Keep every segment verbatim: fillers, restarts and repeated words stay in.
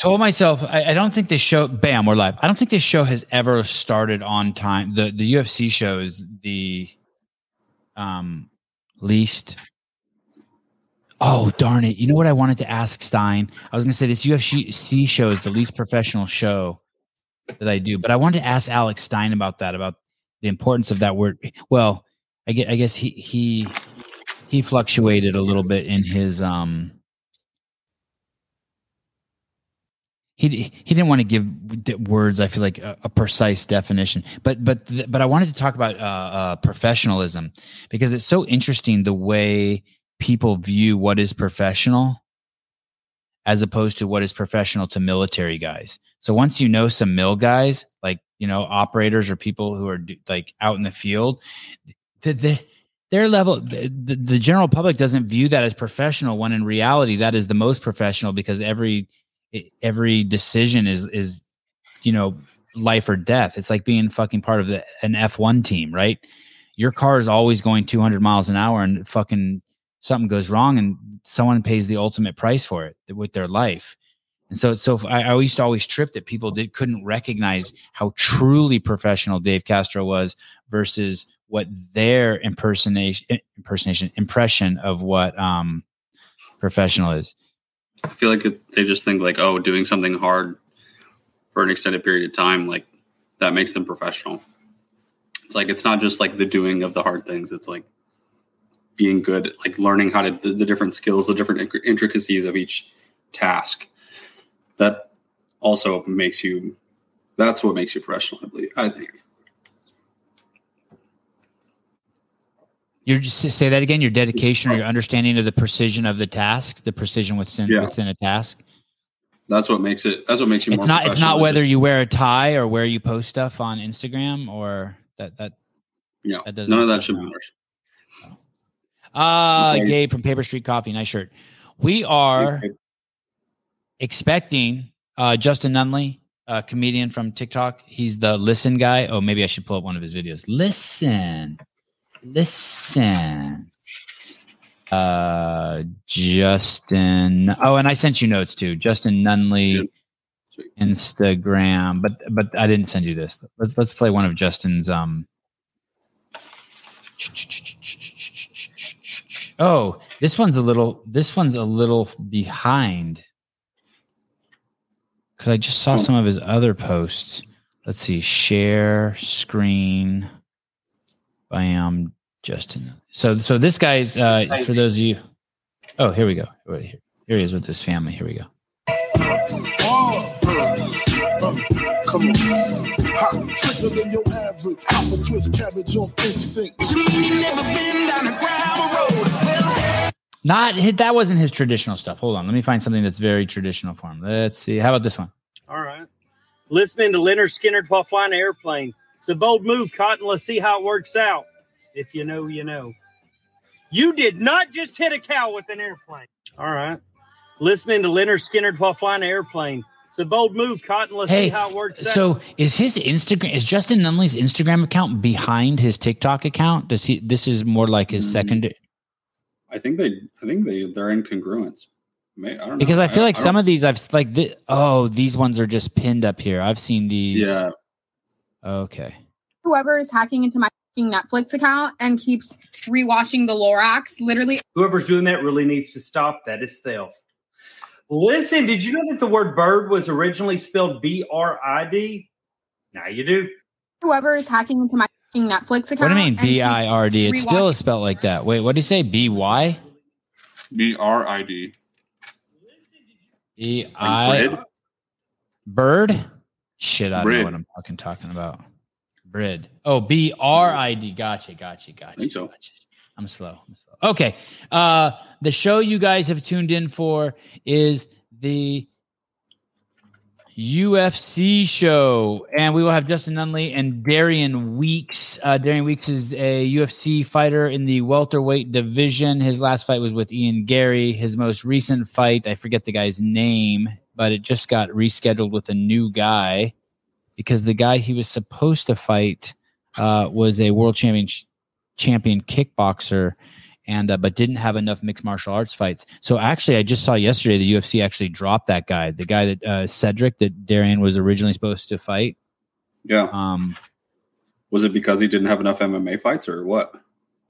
told myself, I, I don't think this show, bam, we're live. I don't think this show has ever started on time. The the U F C show is the um, least. Oh, darn it. You know what I wanted to ask Stein? I was going to say this U F C show is the least professional show that I do, but I wanted to ask Alex Stein about that, about the importance of that word. Well, I guess, I guess he, he, he fluctuated a little bit in his, um, he, he didn't want to give words. I feel like a, a precise definition, but, but, th- but I wanted to talk about, uh, uh, professionalism, because it's so interesting the way people view what is professional as opposed to what is professional to military guys. So once you know some mill guys, like, you know, operators or people who are do, like out in the field, the, the, their level, the, the general public doesn't view that as professional, when in reality, that is the most professional, because every, every decision is, is, you know, life or death. It's like being fucking part of the, an F one team, right? Your car is always going two hundred miles an hour and fucking, something goes wrong and someone pays the ultimate price for it with their life. And so, so I, I used to always trip that people did, couldn't recognize how truly professional Dave Castro was versus what their impersonation, impersonation impression of what um, professional is. I feel like they just think like, oh, doing something hard for an extended period of time, like that makes them professional. It's like, it's not just like the doing of the hard things. It's like, being good, like learning how to the, the different skills, the different intricacies of each task. That also makes you, that's what makes you professional, I believe, I think. You're just say that again, your dedication or your understanding of the precision of the task, the precision within, yeah. within a task. That's what makes it, that's what makes you it's more not, it's not whether you wear a tie or where you post stuff on Instagram or that, that, yeah, that doesn't none of that should matter. Uh, okay. Gabe from Paper Street Coffee. Nice shirt. We are expecting uh, Justin Nunley, a comedian from TikTok. He's the listen guy. Oh, maybe I should pull up one of his videos. Listen. Listen. Uh, Justin. Oh, and I sent you notes too. Justin Nunley Instagram. But but I didn't send you this. Let's let's play one of Justin's um Oh, this one's a little. This one's a little behind because I just saw some of his other posts. Let's see, share screen. Bam, Justin. So, so this guy's uh, for those of you. Oh, here we go. Here he is with his family. Here we go. Come on. Sicker than your average, hop and twist cabbage on instinct. Never been down a gravel road. Well, not hit. That wasn't his traditional stuff. Hold on, let me find something that's very traditional for him. Let's see. How about this one? All right. Listening to Leonard Skinner while flying an airplane. It's a bold move, Cotton. Let's see how it works out. If you know, you know. You did not just hit a cow with an airplane. All right. Listening to Leonard Skinner while flying an airplane. It's a bold move, Cotton. Let's hey, see how it works out. So is his Instagram, is Justin Nunley's Instagram account behind his TikTok account? Does he, this is more like his mm-hmm. secondary. I think they, I think they, they're incongruence. I don't know. Because I feel I, like I some of these I've like, the, oh, these ones are just pinned up here. I've seen these. Yeah. Okay. Whoever is hacking into my Netflix account and keeps rewatching the Lorax, literally. Whoever's doing that really needs to stop that. It's theft. Listen, did you know that the word bird was originally spelled B R I D? Now you do. Whoever is hacking into my Netflix account. What do you mean B I R D? It's still is spelled like that. Wait, what do you say? B Y? B R I D. B I. Bird? Shit, I don't know what I'm fucking talking about. Brid. Oh, B R I D. Gotcha, gotcha, gotcha. So. Gotcha. I'm slow. I'm slow. Okay. Uh, the show you guys have tuned in for is the U F C show. And we will have Justin Nunley and Darian Weeks. Uh, Darian Weeks is a U F C fighter in the welterweight division. His last fight was with Ian Gary. His most recent fight, I forget the guy's name, but it just got rescheduled with a new guy because the guy he was supposed to fight uh, was a world championship champion kickboxer, and uh, but didn't have enough mixed martial arts fights. So actually, I just saw yesterday the U F C actually dropped that guy, the guy that uh, Cedric that Darian was originally supposed to fight. Yeah. Um, was it because he didn't have enough M M A fights or what?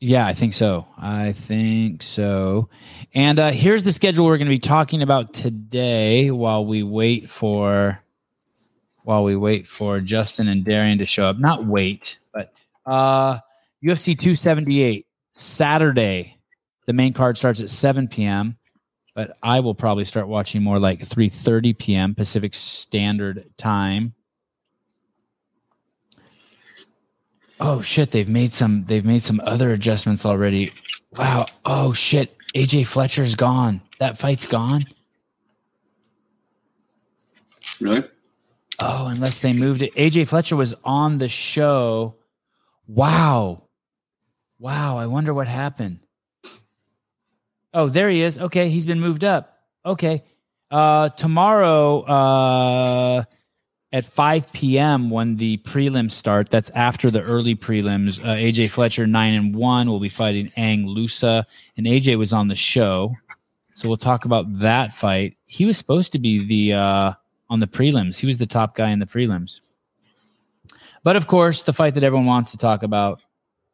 Yeah, I think so. I think so. And uh, here's the schedule we're going to be talking about today while we wait for while we wait for Justin and Darian to show up. Not wait, but uh, U F C two seventy-eight Saturday. The main card starts at seven p.m., but I will probably start watching more like three thirty p.m. Pacific Standard Time. Oh shit! They've made some. They've made some other adjustments already. Wow! Oh shit! A J Fletcher's gone. That fight's gone. Really? Oh, unless they moved it. A J Fletcher was on the show. Wow! Wow! I wonder what happened. Oh, there he is. Okay, he's been moved up. Okay, uh, tomorrow. Uh, At five p.m. when the prelims start, that's after the early prelims, uh, A J Fletcher, nine and one, will be fighting Ang Lusa. And A J was on the show, so we'll talk about that fight. He was supposed to be the uh, on the prelims. He was the top guy in the prelims. But, of course, the fight that everyone wants to talk about,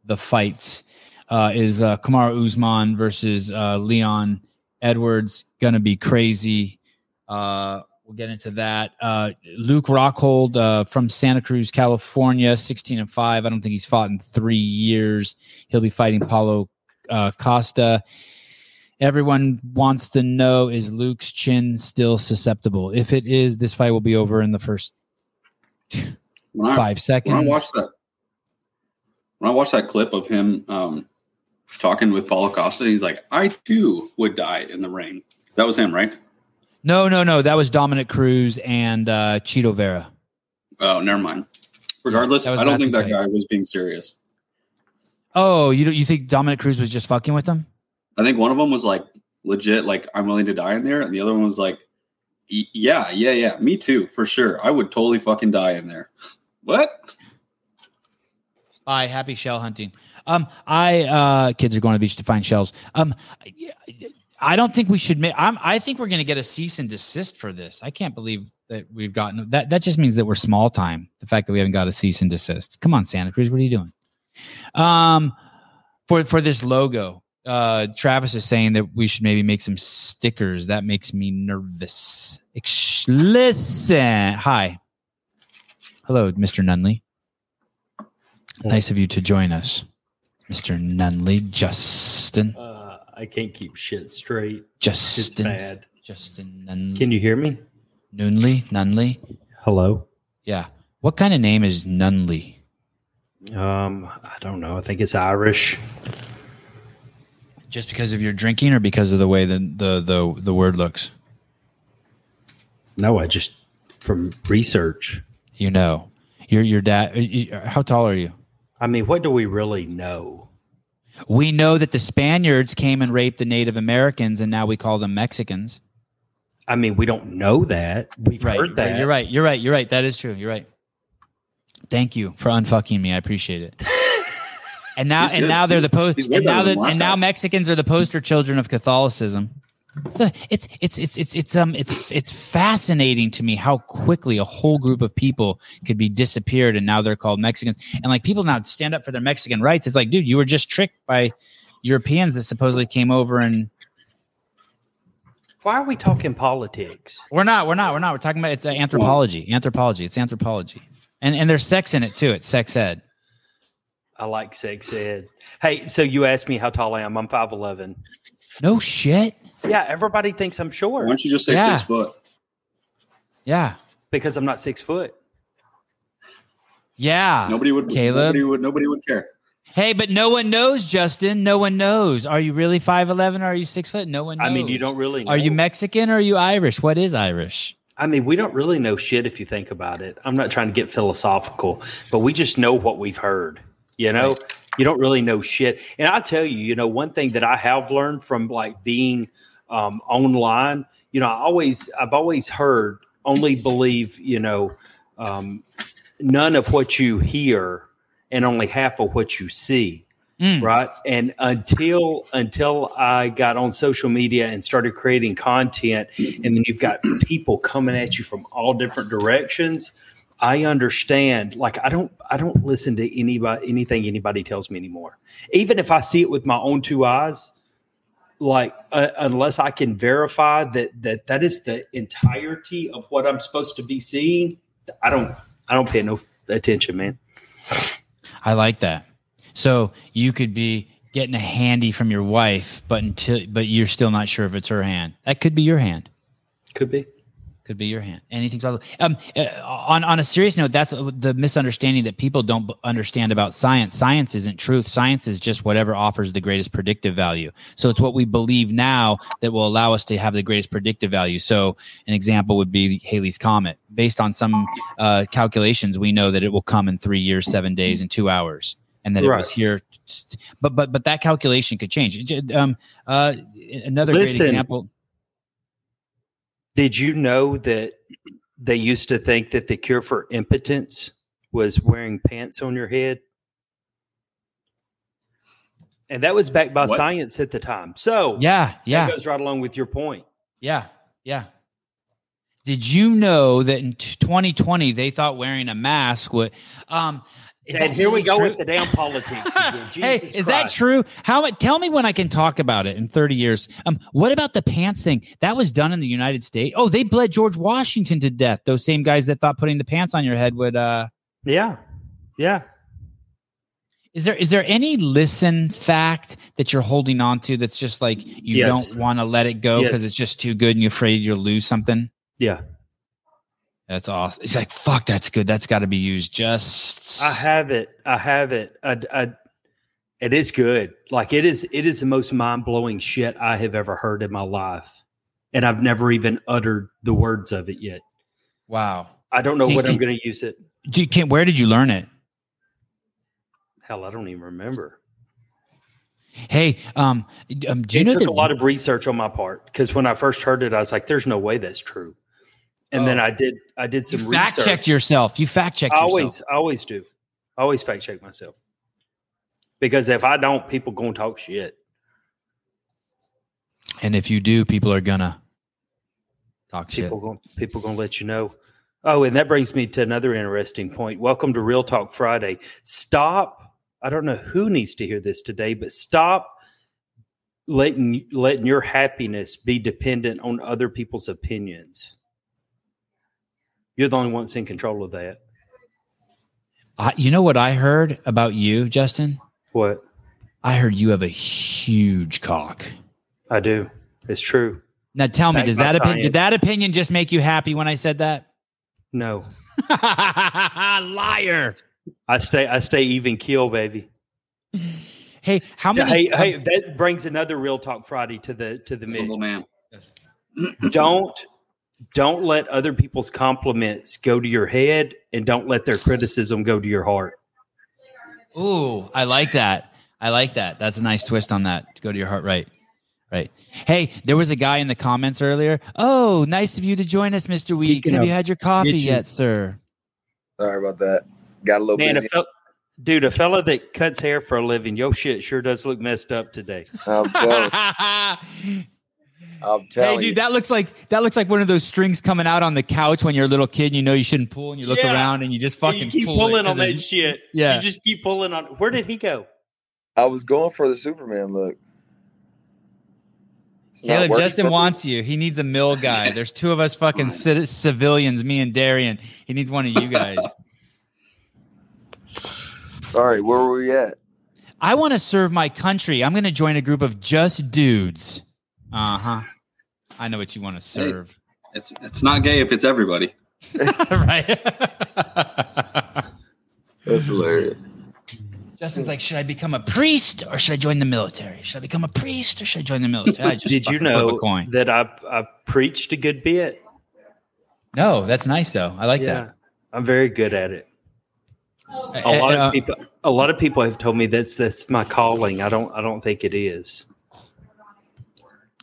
the fights, uh, is uh, Kamaru Usman versus uh, Leon Edwards. Going to be crazy. Uh We'll get into that. Uh, Luke Rockhold uh, from Santa Cruz, California, sixteen and five. I don't think he's fought in three years. He'll be fighting Paulo uh, Costa. Everyone wants to know, is Luke's chin still susceptible? If it is, this fight will be over in the first when five I, seconds. When I watched that, when I watched that clip of him um, talking with Paulo Costa, he's like, I too would die in the ring. That was him, right? No, no, no. That was Dominic Cruz and uh, Cheeto Vera. Oh, never mind. Regardless, yeah, I don't think that fight. Guy was being serious. Oh, you you think Dominic Cruz was just fucking with them? I think one of them was like legit, like I'm willing to die in there, and the other one was like, yeah, yeah, yeah, me too, for sure. I would totally fucking die in there. What? Bye. Happy shell hunting. Um, I uh, kids are going to the beach to find shells. Um, yeah. I don't think we should make, I'm, I think we're going to get a cease and desist for this. I can't believe that we've gotten that. That just means that we're small time. The fact that we haven't got a cease and desist. Come on, Santa Cruz. What are you doing? Um, for, for this logo, uh, Travis is saying that we should maybe make some stickers. That makes me nervous. Ex- listen. Hi. Hello, Mister Nunley. Nice of you to join us. Mister Nunley, Justin. Uh, I can't keep shit straight. Justin. It's bad. Justin Nunley. Can you hear me? Nunley? Nunley? Hello? Yeah. What kind of name is Nunley? Um, I don't know. I think it's Irish. Just because of your drinking or because of the way the, the, the, the word looks? No, I just, from research. You know. Your, your dad, you, how tall are you? I mean, what do we really know? We know that the Spaniards came and raped the Native Americans, and now we call them Mexicans. I mean, we don't know that. We've right, heard that. Right, you're right. You're right. You're right. That is true. You're right. Thank you for unfucking me. I appreciate it. And now, and now they're the post. And now that, and now Mexicans are the poster children of Catholicism. So it's it's it's it's it's um it's it's fascinating to me how quickly a whole group of people could be disappeared and now they're called Mexicans, and like people now stand up for their Mexican rights. It's like, dude, you were just tricked by Europeans that supposedly came over. And why are we talking politics? We're not. We're not. We're not. We're talking about it's anthropology. Anthropology. It's anthropology, and and there's sex in it too. It's sex ed. I like sex ed. Hey, so you asked me how tall I am. I'm five eleven. No shit. Yeah, everybody thinks I'm short. Why don't you just say yeah. six foot? Yeah. Because I'm not six foot. Yeah. Nobody would, Caleb. Nobody would, nobody would care. Hey, but no one knows, Justin. No one knows. Are you really five eleven? Are you six foot? No one knows. I mean, you don't really know. Are you Mexican or are you Irish? What is Irish? I mean, we don't really know shit if you think about it. I'm not trying to get philosophical, but we just know what we've heard. You know, right. You don't really know shit. And I'll tell you, you know, one thing that I have learned from like being Um, online, you know, I always, I've always heard only believe, you know, um, none of what you hear and only half of what you see. Mm. Right. And until until I got on social media and started creating content, and then you've got people coming at you from all different directions, I understand. Like I don't I don't listen to anybody anything anybody tells me anymore. Even if I see it with my own two eyes, like uh, unless I can verify that that that is the entirety of what I'm supposed to be seeing, I don't I don't pay no attention, man. I like that. So you could be getting a handy from your wife, but until but you're still not sure if it's her hand. That could be your hand. Could be. Could be your hand. Anything possible. Um, on on a serious note, that's the misunderstanding that people don't understand about science. Science isn't truth. Science is just whatever offers the greatest predictive value. So it's what we believe now that will allow us to have the greatest predictive value. So an example would be Halley's Comet. Based on some uh, calculations, we know that it will come in three years, seven days, and two hours. And that Right. It was here, but but but that calculation could change. Um, uh, another Listen, great example. Did you know that they used to think that the cure for impotence was wearing pants on your head, and that was backed by what? science at the time? So yeah, yeah, that goes right along with your point. Yeah, yeah. Did you know that in twenty twenty they thought wearing a mask would? Um, Is and here really we go true? with the damn politics. Hey, is Christ. that true? How? Tell me when I can talk about it in thirty years. Um, what about the pants thing? That was done in the United States. Oh, they bled George Washington to death. Those same guys that thought putting the pants on your head would. Uh... Yeah, yeah. Is there is there any listen fact that you're holding on to that's just like you yes. don't want to let it go because yes. it's just too good and you're afraid you'll lose something? Yeah. That's awesome. It's like, fuck, that's good. That's got to be used. Just I have it. I have it. I, I, it is good. Like it is. It is the most mind blowing shit I have ever heard in my life, and I've never even uttered the words of it yet. Wow. I don't know hey, what can, I'm going to use it. Do you, can, where did you learn it? Hell, I don't even remember. Hey, um, um do you it know took that- a lot of research on my part because when I first heard it, I was like, "There's no way that's true." And oh. then I did. I did some you fact research. Check yourself. You fact check. Yourself. I always, I always do. I always fact check myself because if I don't, people gonna talk shit. And if you do, people are gonna talk people shit. Gonna, people gonna let you know. Oh, and that brings me to another interesting point. Welcome to Real Talk Friday. Stop. I don't know who needs to hear this today, but stop letting letting your happiness be dependent on other people's opinions. You're the only one that's in control of that. I, you know what I heard about you, Justin? What? I heard you have a huge cock. I do. It's true. Now tell me, does that opinion, did that opinion just make you happy when I said that? No. Liar. I stay I stay even keel, baby. Hey, how many Hey, um, hey that brings another Real Talk Friday to the to the middle, man. Yes. Don't Don't let other people's compliments go to your head, and don't let their criticism go to your heart. Ooh, I like that. I like that. That's a nice twist on that. Go to your heart, right? Right. Hey, there was a guy in the comments earlier. Oh, nice of you to join us, Mister Weeks. Have you had your coffee bitches. yet, sir? Sorry about that. Got a little Man, busy. A fel- Dude, a fella that cuts hair for a living, your shit sure does look messed up today. I'm telling hey, dude, you. that looks like that looks like one of those strings coming out on the couch when you're a little kid. And you know you shouldn't pull, and you look yeah. around, and you just fucking and you keep pull pulling on that shit. Yeah, you just keep pulling on. Where did he go? I was going for the Superman look. Caleb, Justin wants you. He needs a mill guy. There's two of us fucking c- civilians, me and Darian. He needs one of you guys. All right, where were we at? I want to serve my country. I'm going to join a group of just dudes. Uh-huh. I know what you want to serve. Hey, it's it's not gay if it's everybody. Right. That's hilarious. Justin's like, should I become a priest or should I join the military? Should I become a priest or should I join the military? I just Did you know that I I preached a good bit? No, that's nice though. I like yeah, that. I'm very good at it. Uh, a lot uh, of people a lot of people have told me that's that's my calling. I don't I don't think it is.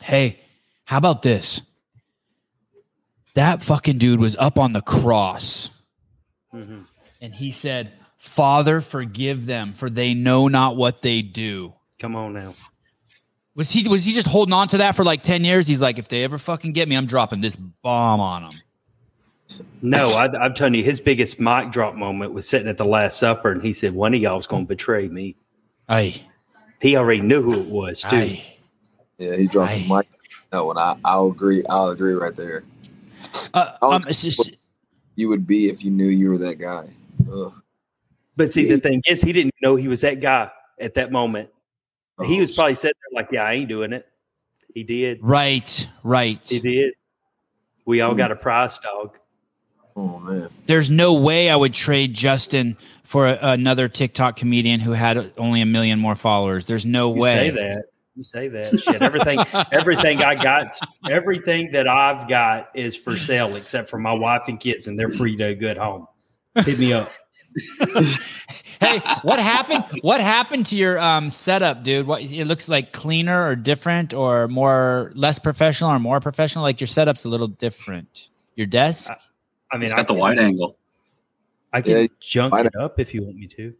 Hey, how about this? That fucking dude was up on the cross. Mm-hmm. And he said, Father, forgive them, for they know not what they do. Come on now. Was he was he just holding on to that for like ten years? He's like, if they ever fucking get me, I'm dropping this bomb on them. No, I, I'm telling you, his biggest mic drop moment was sitting at the Last Supper, and he said, one of y'all is going to betray me. Aye. He already knew who it was, too. Aye. Yeah, he dropped Aye. the mic. No, and I, I'll agree. I'll agree right there. Uh, um, it's just, you would be if you knew you were that guy. Ugh. But see, the thing is, he didn't know he was that guy at that moment. Oh, he was probably sitting there like, yeah, I ain't doing it. He did. Right, right. He did. We all mm. got a prize, dog. Oh, man. There's no way I would trade Justin for a, another TikTok comedian who had only a million more followers. There's no you way. You say that. You say that. Shit. Everything, everything I got, everything that I've got is for sale except for my wife and kids, and they're free to a good home. Hit me up. Hey, what happened? What happened to your um, setup, dude? What it looks like cleaner or different or more less professional or more professional? Like your setup's a little different. Your desk? I, I mean, it's got I the can, wide angle. I can yeah, junk it up if you want me to.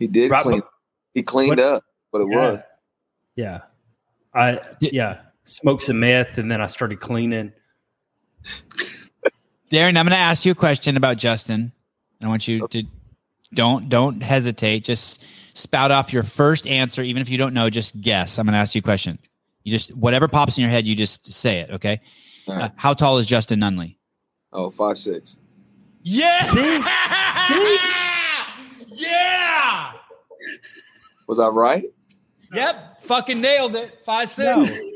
He did Rob, clean. He cleaned what, up, but it yeah, was. Yeah, I yeah smoked some meth and then I started cleaning. Darian, I'm going to ask you a question about Justin. I want you to don't don't hesitate. Just spout off your first answer, even if you don't know. Just guess. I'm going to ask you a question. You just whatever pops in your head, you just say it. Okay. All right. Uh, how tall is Justin Nunley? Oh, five six. Yeah. Yeah. Was I right? Yep. Fucking nailed it. Five six. No.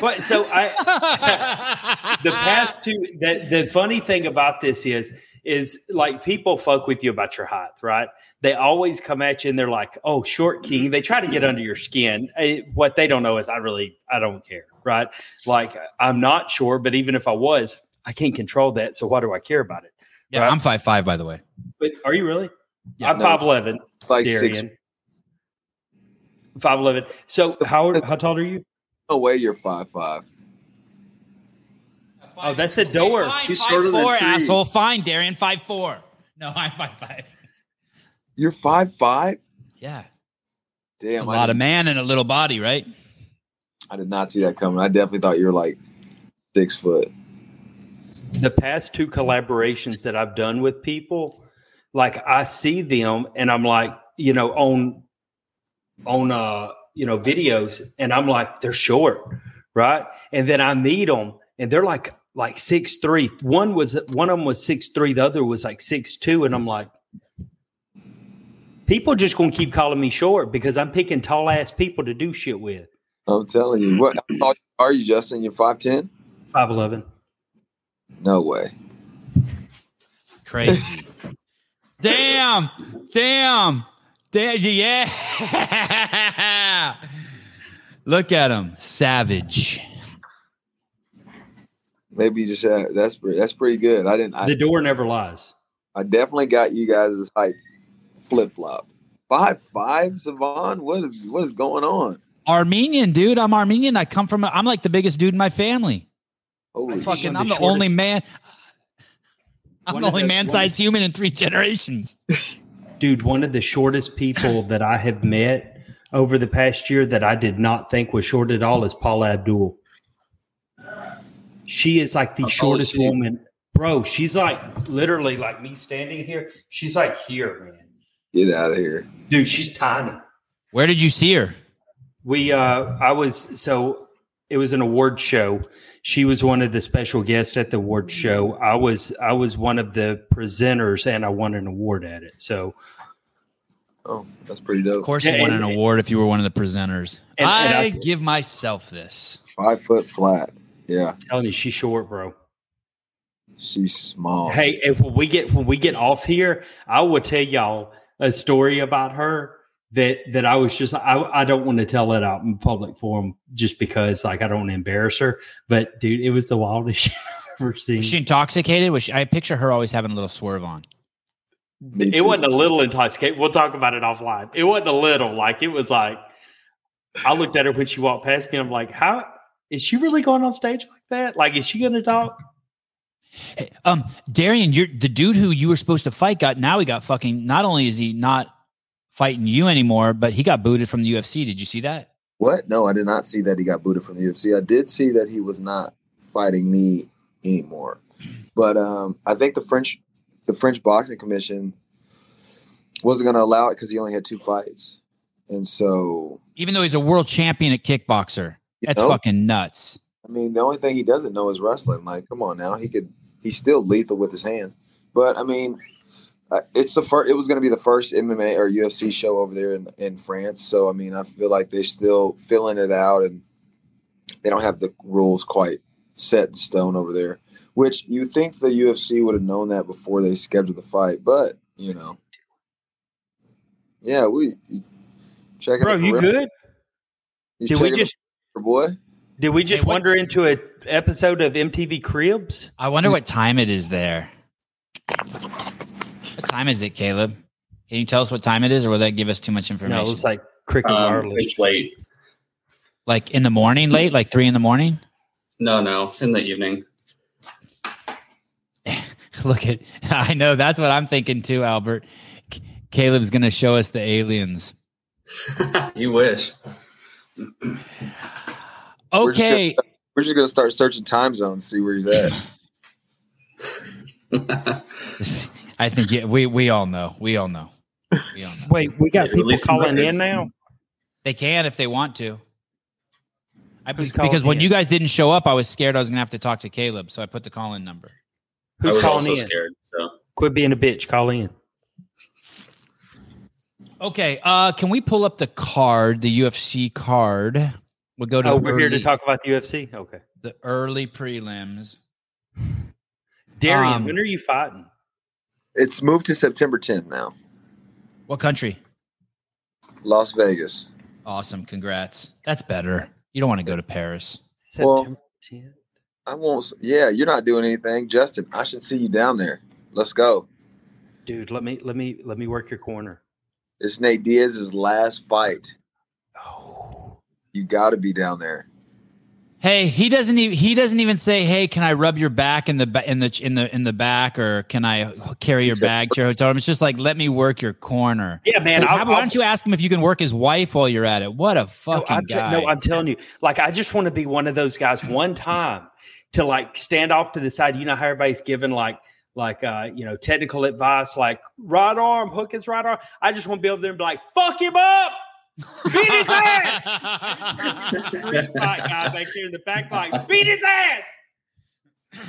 But so I, the past two, the, the funny thing about this is, is like people fuck with you about your height, right? They always come at you and they're like, oh, short king. They try to get under your skin. I, what they don't know is I really, I don't care, right? Like I'm not sure, but even if I was, I can't control that. So why do I care about it? Yeah. Right? I'm five, five, by the way. But are you really? Yeah, I'm no, five eleven. Like six. five eleven. So how, how tall are you? No way you're five five. Oh, that's a door. Hey, fine, He's five, shorter four, than three. Asshole. Fine, Darian. Five four. No, I'm five five. You're five five? Yeah. Damn. That's a I lot didn't... of man and a little body, right? I did not see that coming. I definitely thought you were like six foot. The past two collaborations that I've done with people, like I see them and I'm like, you know, on on uh you know, videos, and I'm like, they're short, right? And then I meet them, and they're like, like six three. One was, one of them was six three, the other was like six two, and I'm like, people just gonna keep calling me short because I'm picking tall ass people to do shit with. I'm telling you, what are you, Justin? You're five ten, five eleven. No way, crazy. damn, damn. Yeah. Look at him. Savage. Maybe you just uh, that's pretty, that's pretty good. I didn't. I, the door never lies. I definitely got you guys' hype flip flop. Five five, Savon. What is what is going on? Armenian, dude. I'm Armenian. I come from. I'm like the biggest dude in my family. Holy I'm fucking. I'm the, the only man. I'm one the only man-sized human in three generations. Dude, one of the shortest people that I have met over the past year that I did not think was short at all is Paula Abdul. She is like the oh, shortest shit. woman. Bro, she's like literally like me standing here. She's like here, man. Get out of here. Dude, she's tiny. Where did you see her? We, uh, I was, so it was an award show. She was one of the special guests at the award show. I was I was one of the presenters, and I won an award at it. So, oh, that's pretty dope. Of course, you and, won an award if you were one of the presenters. And, I, and I give myself this. Five foot flat. Yeah, I'm telling you, she's short, bro. She's small. Hey, if we get when we get off here, I will tell y'all a story about her. That that I was just I, I don't want to tell it out in public forum just because like I don't want to embarrass her. But dude, it was the wildest shit I've ever seen. Was she intoxicated? Was she, I picture her always having a little swerve on. It wasn't a little intoxicated. We'll talk about it offline. It wasn't a little. Like it was like I looked at her when she walked past me. I'm like, how is she really going on stage like that? Like, is she going to talk? Hey, um, Darian, you're the dude who you were supposed to fight. Got now he got fucking. Not only is he not fighting you anymore, but he got booted from the U F C. Did you see that? What? No, I did not see that he got booted from the U F C. I did see that he was not fighting me anymore. But um, I think the French, the French Boxing Commission wasn't going to allow it because he only had two fights, and so even though he's a world champion at kickboxer, that's know? fucking nuts. I mean, the only thing he doesn't know is wrestling. Like, come on now, he could. He's still lethal with his hands. But I mean, it's the first. It was going to be the first M M A or U F C show over there in, in France. So I mean, I feel like they're still filling it out, and they don't have the rules quite set in stone over there. Which you think the U F C would have known that before they scheduled the fight, but you know, yeah, we check. Bro, out you good? You Did we just boy? Did we just hey, wander into an episode of M T V Cribs? I wonder what time it is there. What time is it, Caleb? Can you tell us what time it is, or will that give us too much information? No, it's like cricket. Um, it's late. Like in the morning, late? Like three in the morning? No, no. In the evening. Look at, I know. That's what I'm thinking too, Albert. C- Caleb's going to show us the aliens. You wish. Okay. We're just going to start searching time zones, see where he's at. I think yeah, we we all know. We all know. We all know. Wait, we got yeah, people calling records. in now? They can if they want to. I Who's Because when in? you guys didn't show up, I was scared I was going to have to talk to Caleb, so I put the call-in number. Who's I was calling also in? Scared, so. Quit being a bitch. Call in. Okay. Uh, can we pull up the card, the U F C card? We'll go to oh, we're early, here to talk about the U F C? Okay. The early prelims. Darian, um, when are you fighting? It's moved to September tenth now. What country? Las Vegas. Awesome. Congrats. That's better. You don't want to go to Paris. September well, tenth? I won't. Yeah, you're not doing anything. Justin, I should see you down there. Let's go. Dude, let me let me, let me work your corner. It's Nate Diaz's last fight. You got to be down there. Hey, he doesn't even he doesn't even say, "Hey, can I rub your back in the in the in the in the back, or can I carry your bag to your hotel room?" It's just like, let me work your corner. Yeah, man. Like, I'll, how, I'll, why don't you ask him if you can work his wife while you're at it? What a fucking no, I'm guy! T- no, I'm telling you, like, I just want to be one of those guys one time to like stand off to the side. You know how everybody's giving like like uh, you know technical advice, like right arm, hook his right arm. I just want to be over there and be like, "Fuck him up." Beat his ass! Street fight guy back here in the back fight. Beat his ass!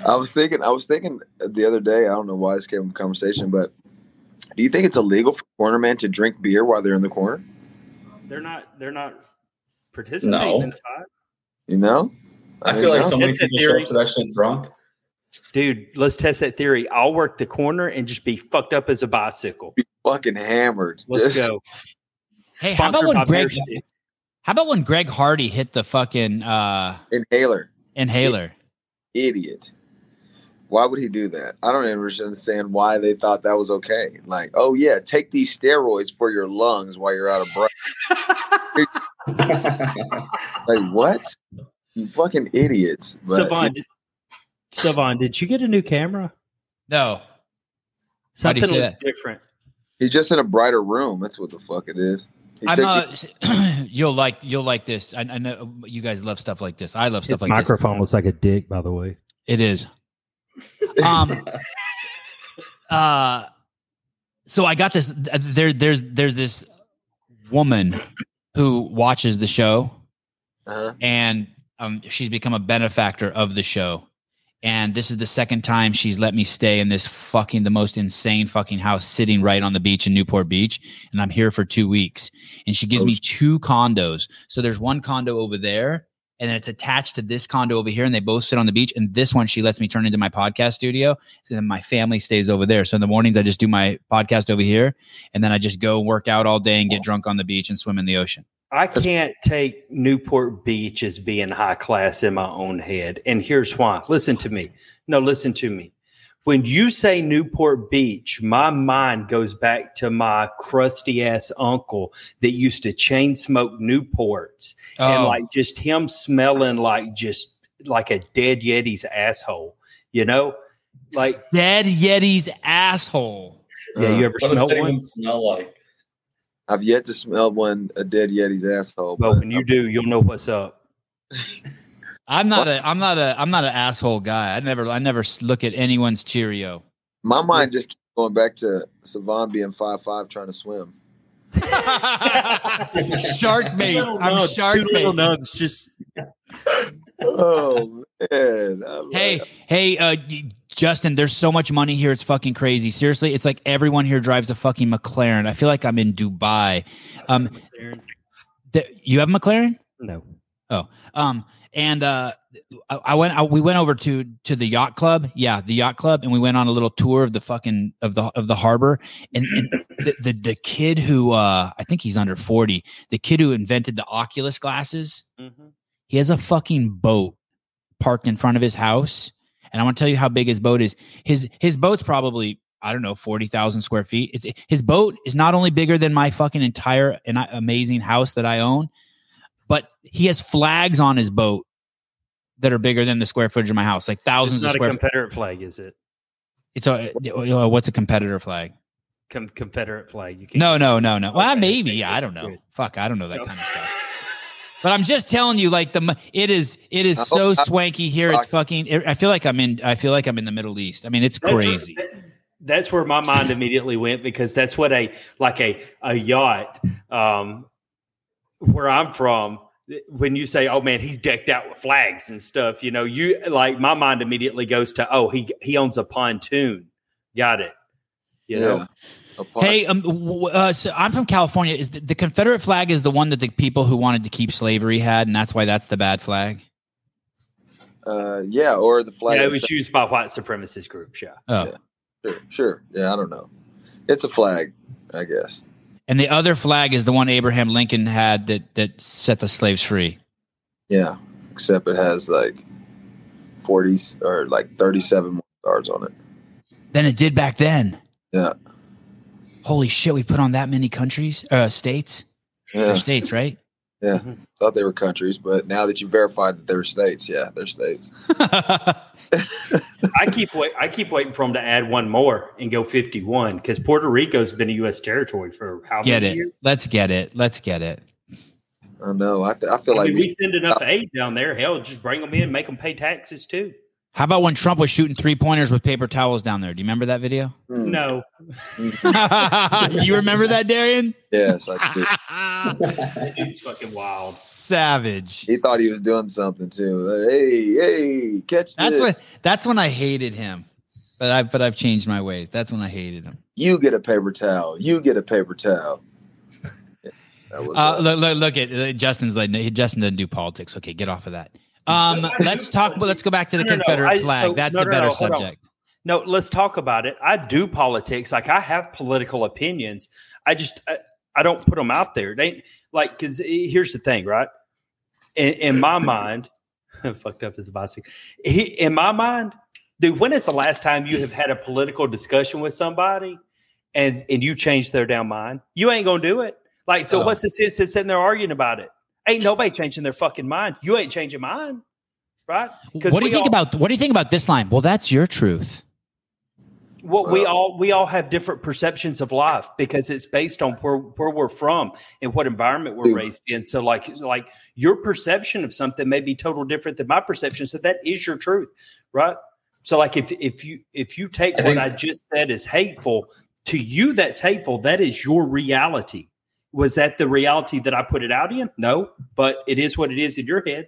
I was thinking. I was thinking the other day. I don't know why this came up in conversation, but do you think it's illegal for a corner man to drink beer while they're in the corner? They're not. They're not participating no. in the fight. You know, I, I feel like know. so many test people show up to that shit drunk. Dude, let's test that theory. I'll work the corner and just be fucked up as a bicycle. Be fucking hammered. Let's go. Hey, how about when Greg? How about when Greg Hardy hit the fucking uh, inhaler? Inhaler, idiot! Why would he do that? I don't understand why they thought that was okay. Like, oh yeah, take these steroids for your lungs while you're out of breath. Like what? You fucking idiots! Savon, did, Savon, did you get a new camera? No, something was different. He's just in a brighter room. That's what the fuck it is. I'm, uh, you'll like you'll like this. I, I know you guys love stuff like this. I love stuff His like microphone this. Microphone looks like a dick, by the way. It is. Um. uh. So I got this. There, there's, there's this woman who watches the show, uh-huh. and um, she's become a benefactor of the show. And this is the second time she's let me stay in this fucking, the most insane fucking house sitting right on the beach in Newport Beach. And I'm here for two weeks. And she gives oh, me two condos. So there's one condo over there and it's attached to this condo over here. And they both sit on the beach. And this one, she lets me turn into my podcast studio. So then my family stays over there. So in the mornings, I just do my podcast over here. And then I just go work out all day and get drunk on the beach and swim in the ocean. I can't take Newport Beach as being high class in my own head. And here's why. Listen to me. No, listen to me. When you say Newport Beach, my mind goes back to my crusty ass uncle that used to chain smoke Newports oh. and like just him smelling like just like a dead Yeti's asshole, you know? Like Dead Yeti's asshole. Yeah, you ever uh, smell one? Smell like? I've yet to smell one, a Dead Yeti's asshole. But, but when you I'm, do, you'll know what's up. I'm not a I'm not a I'm not an asshole guy. I never I never look at anyone's Cheerio. My mind just keeps going back to Savon being five five trying to swim. Shark bait. I'm nuts. Shark bait. Nuts, just oh man. I'm hey, like... hey, uh, Justin. There's so much money here. It's fucking crazy. Seriously, it's like everyone here drives a fucking McLaren. I feel like I'm in Dubai. Um, th- you have a McLaren? No. Oh. Um. And uh, I, I went. I, we went over to to the yacht club. Yeah, the yacht club, and we went on a little tour of the fucking of the of the harbor. And, and the, the the kid who uh, I think he's under forty. The kid who invented the Oculus glasses. Mm-hmm. He has a fucking boat parked in front of his house, and I want to tell you how big his boat is. His his boat's probably, I don't know, forty thousand square feet. It's his boat is not only bigger than my fucking entire and amazing house that I own. But he has flags on his boat that are bigger than the square footage of my house, like thousands of square feet. It's not a Confederate flag, is it? It's a, what's a competitor flag? Com- Confederate flag. You can't no, no, no, no. Well, okay. Maybe. I don't know. Fuck, I don't know that kind of stuff. But I'm just telling you, like the it is it is so swanky here. It's fucking. It, I feel like I'm in. I feel like I'm in the Middle East. I mean, it's crazy. That's where my mind immediately went, because that's what a like a a yacht. Um, Where I'm from, when you say, "Oh man, he's decked out with flags and stuff," you know, you like my mind immediately goes to, "Oh, he he owns a pontoon." Got it. You yeah. know. Hey, um, uh, so I'm from California. Is the, the Confederate flag is the one that the people who wanted to keep slavery had, and that's why that's the bad flag. Uh, yeah, or the flag. Yeah, it was so- used by white supremacist groups. Yeah. Oh, yeah. Sure, sure. Yeah, I don't know. It's a flag, I guess. And the other flag is the one Abraham Lincoln had that, that set the slaves free. Yeah, except it has like forty or like thirty-seven more stars on it than it did back then. Yeah. Holy shit, we put on that many countries, uh, states. Yeah. They're states, right? Yeah, mm-hmm. Thought they were countries, but now that you verified that they were states, yeah, they're states. I keep wait, I keep waiting for them to add one more and go fifty-one, because Puerto Rico's been a U S territory for how get many it. years? Let's get it. Let's get it. I know. I, th- I feel I like mean, we, we send enough I, aid down there. Hell, just bring them in, make them pay taxes too. How about when Trump was shooting three-pointers with paper towels down there? Do you remember that video? Mm. No. You remember that, Darian? Yes, I do. He's fucking wild. Savage. He thought he was doing something, too. Like, hey, hey, catch that's this. When, that's when I hated him, but, I, but I've changed my ways. That's when I hated him. You get a paper towel. You get a paper towel. That was uh, look, look, look at Justin's like, Justin doesn't do politics. Okay, get off of that. Um, let's talk. Let's go back to the no, Confederate no, no. I, flag. So, That's no, a no, better no, subject. On. No, let's talk about it. I do politics. Like I have political opinions. I just I, I don't put them out there. They like because here's the thing, right? In, in my mind, fucked up his bicycle. He, in my mind, dude, when is the last time you have had a political discussion with somebody and and you changed their damn mind? You ain't gonna do it. Like so, oh. What's the sense in sitting there arguing about it? Ain't nobody changing their fucking mind. You ain't changing mine, right? What do you think all, about what do you think about this line? Well, that's your truth. Well, we all we all have different perceptions of life because it's based on where, where we're from and what environment we're raised in. So, like like your perception of something may be totally different than my perception. So that is your truth, right? So, like if if you if you take what I just said as hateful to you, that's hateful. That is your reality. Was that the reality that I put it out in? No, but it is what it is in your head.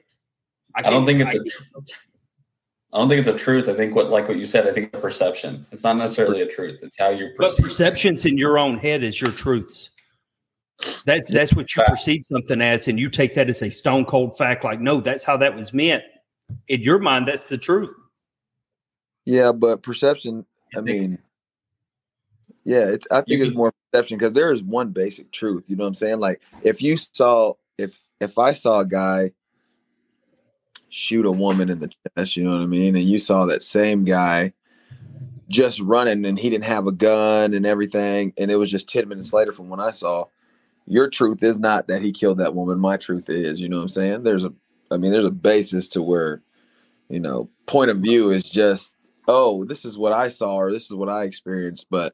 I, I don't think it's I, a tr- I don't think it's a truth. I think what like what you said, I think the perception. It's not necessarily a truth. It's how you perceive. But perceptions in your own head is your truths. That's that's what you fact. perceive something as, and you take that as a stone cold fact, like, no, that's how that was meant. In your mind, that's the truth. Yeah, but perception, I mean, yeah, it's I think it's more perception because there is one basic truth. You know what I'm saying? Like if you saw if if I saw a guy shoot a woman in the chest, you know what I mean, and you saw that same guy just running and he didn't have a gun and everything, and it was just ten minutes later from when I saw, your truth is not that he killed that woman. My truth is, you know what I'm saying? There's a I mean, there's a basis to where, you know, point of view is just oh, this is what I saw or this is what I experienced. But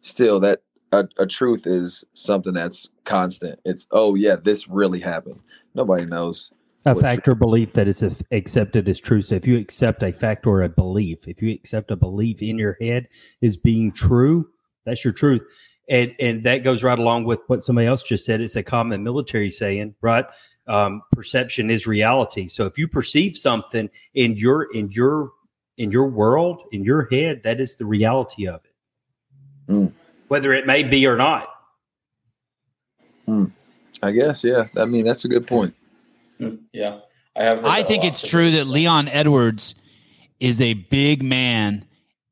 still, that a, a truth is something that's constant. It's, oh, yeah, this really happened. Nobody knows. A fact truth. or belief that is accepted as true. So if you accept a fact or a belief, if you accept a belief in your head as being true, that's your truth. And and that goes right along with what somebody else just said. It's a common military saying, right? Um, perception is reality. So if you perceive something in your in your in your world, in your head, that is the reality of it, mm. whether it may be or not. Mm. I guess, yeah. I mean, that's a good point. Mm. Yeah, I have. I think it's true that Leon Edwards is a big man,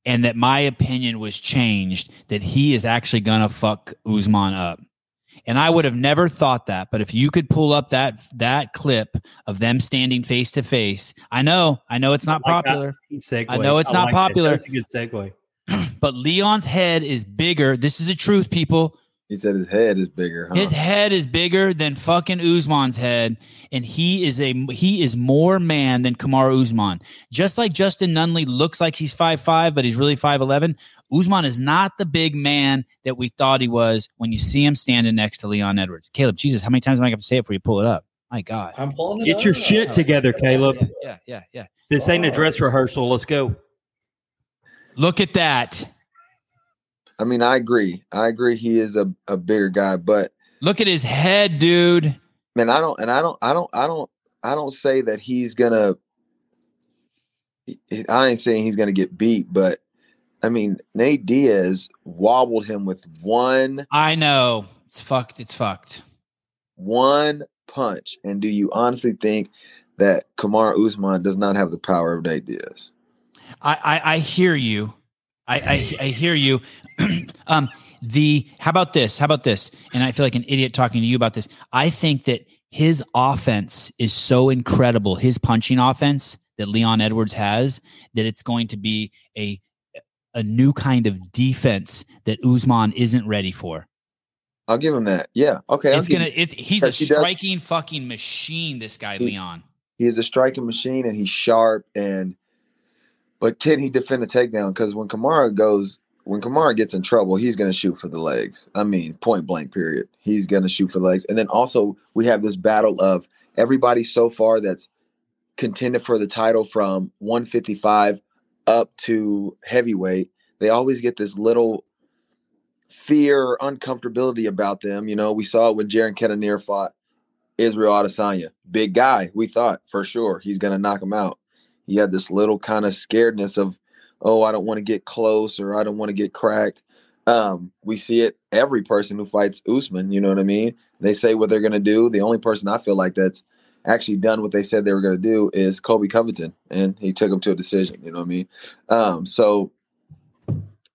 and that my opinion was changed, that he is actually going to fuck Usman up. And I would have never thought that, but if you could pull up that that clip of them standing face to face, I know, I know it's not I like popular. I know it's I not like popular. That. That's a good segue. But Leon's head is bigger. This is the truth, people. He said his head is bigger. Huh? His head is bigger than fucking Usman's head, and he is a he is more man than Kamaru Usman. Just like Justin Nunley looks like he's five foot five, but he's really five eleven, Usman is not the big man that we thought he was when you see him standing next to Leon Edwards. Caleb, Jesus, how many times am I going to say it before you pull it up? My God. I'm pulling it Get up. your shit together, Caleb. Yeah, yeah, yeah. yeah. This ain't a dress rehearsal. Let's go. Look at that. I mean, I agree. I agree. He is a, a bigger guy, but look at his head, dude. Man, I don't, and I don't, I don't, I don't, I don't say that he's gonna. I ain't saying he's gonna get beat, but I mean, Nate Diaz wobbled him with one. I know it's fucked. It's fucked. One punch, and do you honestly think that Kamaru Usman does not have the power of Nate Diaz? I, I, I hear you. I, I I hear you. um, the how about this? How about this? And I feel like an idiot talking to you about this. I think that his offense is so incredible, his punching offense that Leon Edwards has, that it's going to be a a new kind of defense that Usman isn't ready for. I'll give him that. Yeah. Okay. It's gonna. It's he's a striking does. fucking machine. This guy he, Leon. He is a striking machine, and he's sharp and. But can he defend a takedown? Because when Kamaru goes, when Kamaru gets in trouble, he's going to shoot for the legs. I mean, point blank, period. He's going to shoot for legs. And then also we have this battle of everybody so far that's contended for the title from one fifty-five up to heavyweight. They always get this little fear or uncomfortability about them. You know, we saw it when Jaren Kedanear fought Israel Adesanya. Big guy, we thought for sure he's going to knock him out. He had this little kind of scaredness of, oh, I don't want to get close or I don't want to get cracked. Um, we see it every person who fights Usman, you know what I mean? They say what they're going to do. The only person I feel like that's actually done what they said they were going to do is Colby Covington, and he took him to a decision, you know what I mean? Um, so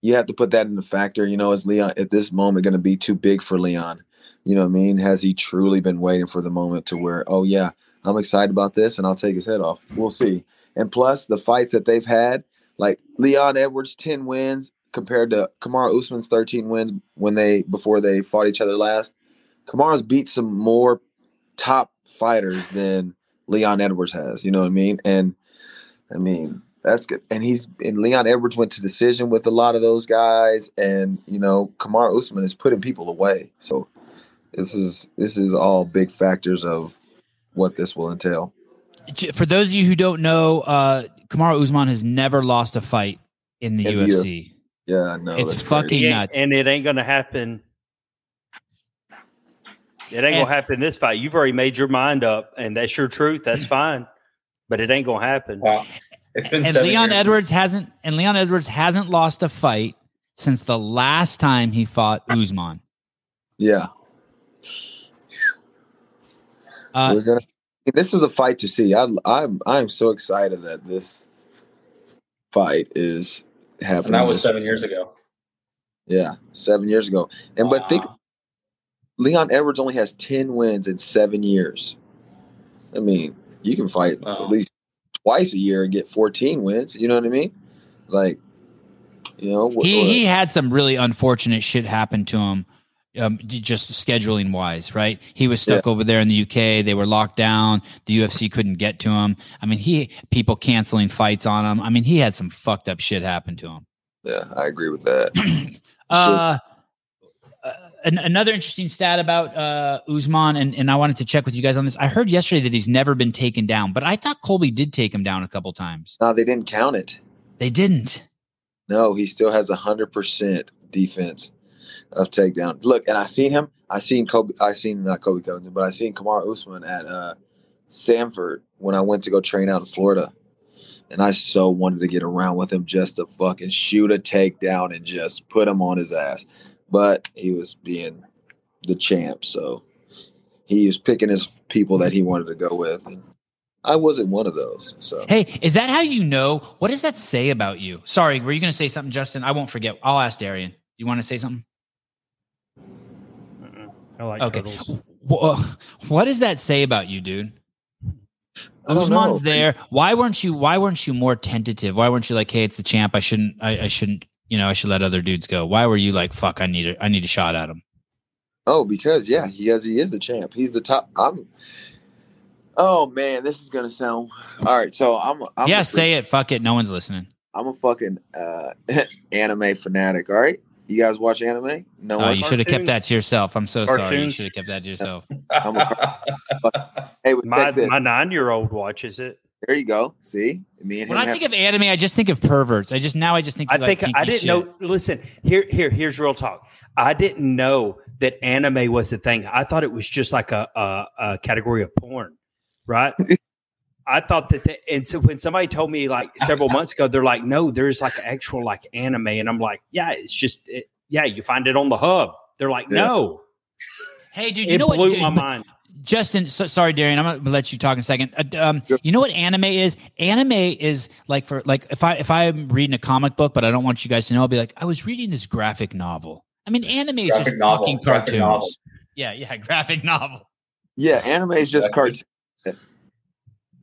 you have to put that in the factor. You know, is Leon at this moment going to be too big for Leon? You know what I mean? Has he truly been waiting for the moment to where, oh, yeah, I'm excited about this, and I'll take his head off? We'll see. And plus, the fights that they've had, like Leon Edwards' ten wins compared to Kamaru Usman's thirteen wins when they before they fought each other last. Kamaru's beat some more top fighters than Leon Edwards has. You know what I mean? And I mean that's good. And he's and Leon Edwards went to decision with a lot of those guys. And you know, Kamaru Usman is putting people away. So this is this is all big factors of what this will entail. For those of you who don't know, uh, Kamaru Usman has never lost a fight in the in U F C. The, yeah, I know. It's fucking crazy. nuts. And it ain't going to happen. It ain't going to happen this fight. You've already made your mind up, and that's your truth. That's fine. But it ain't going to happen. Wow. It's been and seven Leon years Edwards since. hasn't and Leon Edwards hasn't lost a fight since the last time he fought Usman. Yeah. Uh, We're going to This is a fight to see. I, I'm I'm so excited that this fight is happening. And that was seven years ago. Yeah, seven years ago. And wow. But think, Leon Edwards only has ten wins in seven years. I mean, you can fight wow. at least twice a year and get fourteen wins. You know what I mean? Like, you know, wh- he he had some really unfortunate shit happen to him um, just scheduling wise, right? He was stuck yeah. over there in the U K. They were locked down. The U F C couldn't get to him. I mean, he people canceling fights on him. I mean, he had some fucked up shit happen to him. Yeah, I agree with that. uh, uh, an, another interesting stat about uh, Usman, and, and I wanted to check with you guys on this. I heard yesterday that he's never been taken down, but I thought Colby did take him down a couple times. No, they didn't count it. They didn't. No, he still has one hundred percent defense of takedown. Look, and I seen him. I seen Kobe. I seen not Kobe Covington, but I seen Kamaru Usman at uh, Sanford when I went to go train out in Florida. And I so wanted to get around with him just to fucking shoot a takedown and just put him on his ass. But he was being the champ, so he was picking his people that he wanted to go with. And I wasn't one of those. So hey, is that how you know? What does that say about you? Sorry, were you going to say something, Justin? I won't forget. I'll ask Darian. You want to say something? Uh-uh. I like okay. turtles. Well, what does that say about you, dude? Usman's there. Why weren't you? Why weren't you more tentative? Why weren't you like, hey, it's the champ. I shouldn't. I, I shouldn't. You know, I should let other dudes go. Why were you like, fuck? I need a. I need a shot at him. Oh, because yeah, he has. He is the champ. He's the top. I'm. Oh man, this is gonna sound. All right, so I'm. I'm yeah, say it. Fuck it. No one's listening. I'm a fucking uh, anime fanatic. All right, you guys watch anime? No. Oh, you should have kept that to yourself. I'm so cartoons. Sorry. You should have kept that to yourself. I'm a hey, my my nine year old watches it. There you go. See, me and when him I think have- of anime, I just think of perverts. I just now I just think. I like, think I didn't shit. know. Listen, here, here, here's real talk. I didn't know that anime was a thing. I thought it was just like a a, a category of porn, right? I thought that, they, and so when somebody told me like several months ago, they're like, no, there's like actual like anime. And I'm like, yeah, it's just, it, yeah, you find it on the hub. They're like, yeah. no. Hey, dude, you it know what? It blew my but, mind. Justin, so, sorry, Darian, I'm going to let you talk in a second. Uh, um, sure. You know what anime is? Anime is like for, like if, I, if I'm reading a comic book, but I don't want you guys to know, I'll be like, I was reading this graphic novel. I mean, anime is graphic just novel, fucking cartoons. Novel. Yeah, yeah, graphic novel. Yeah, anime is just cartoons.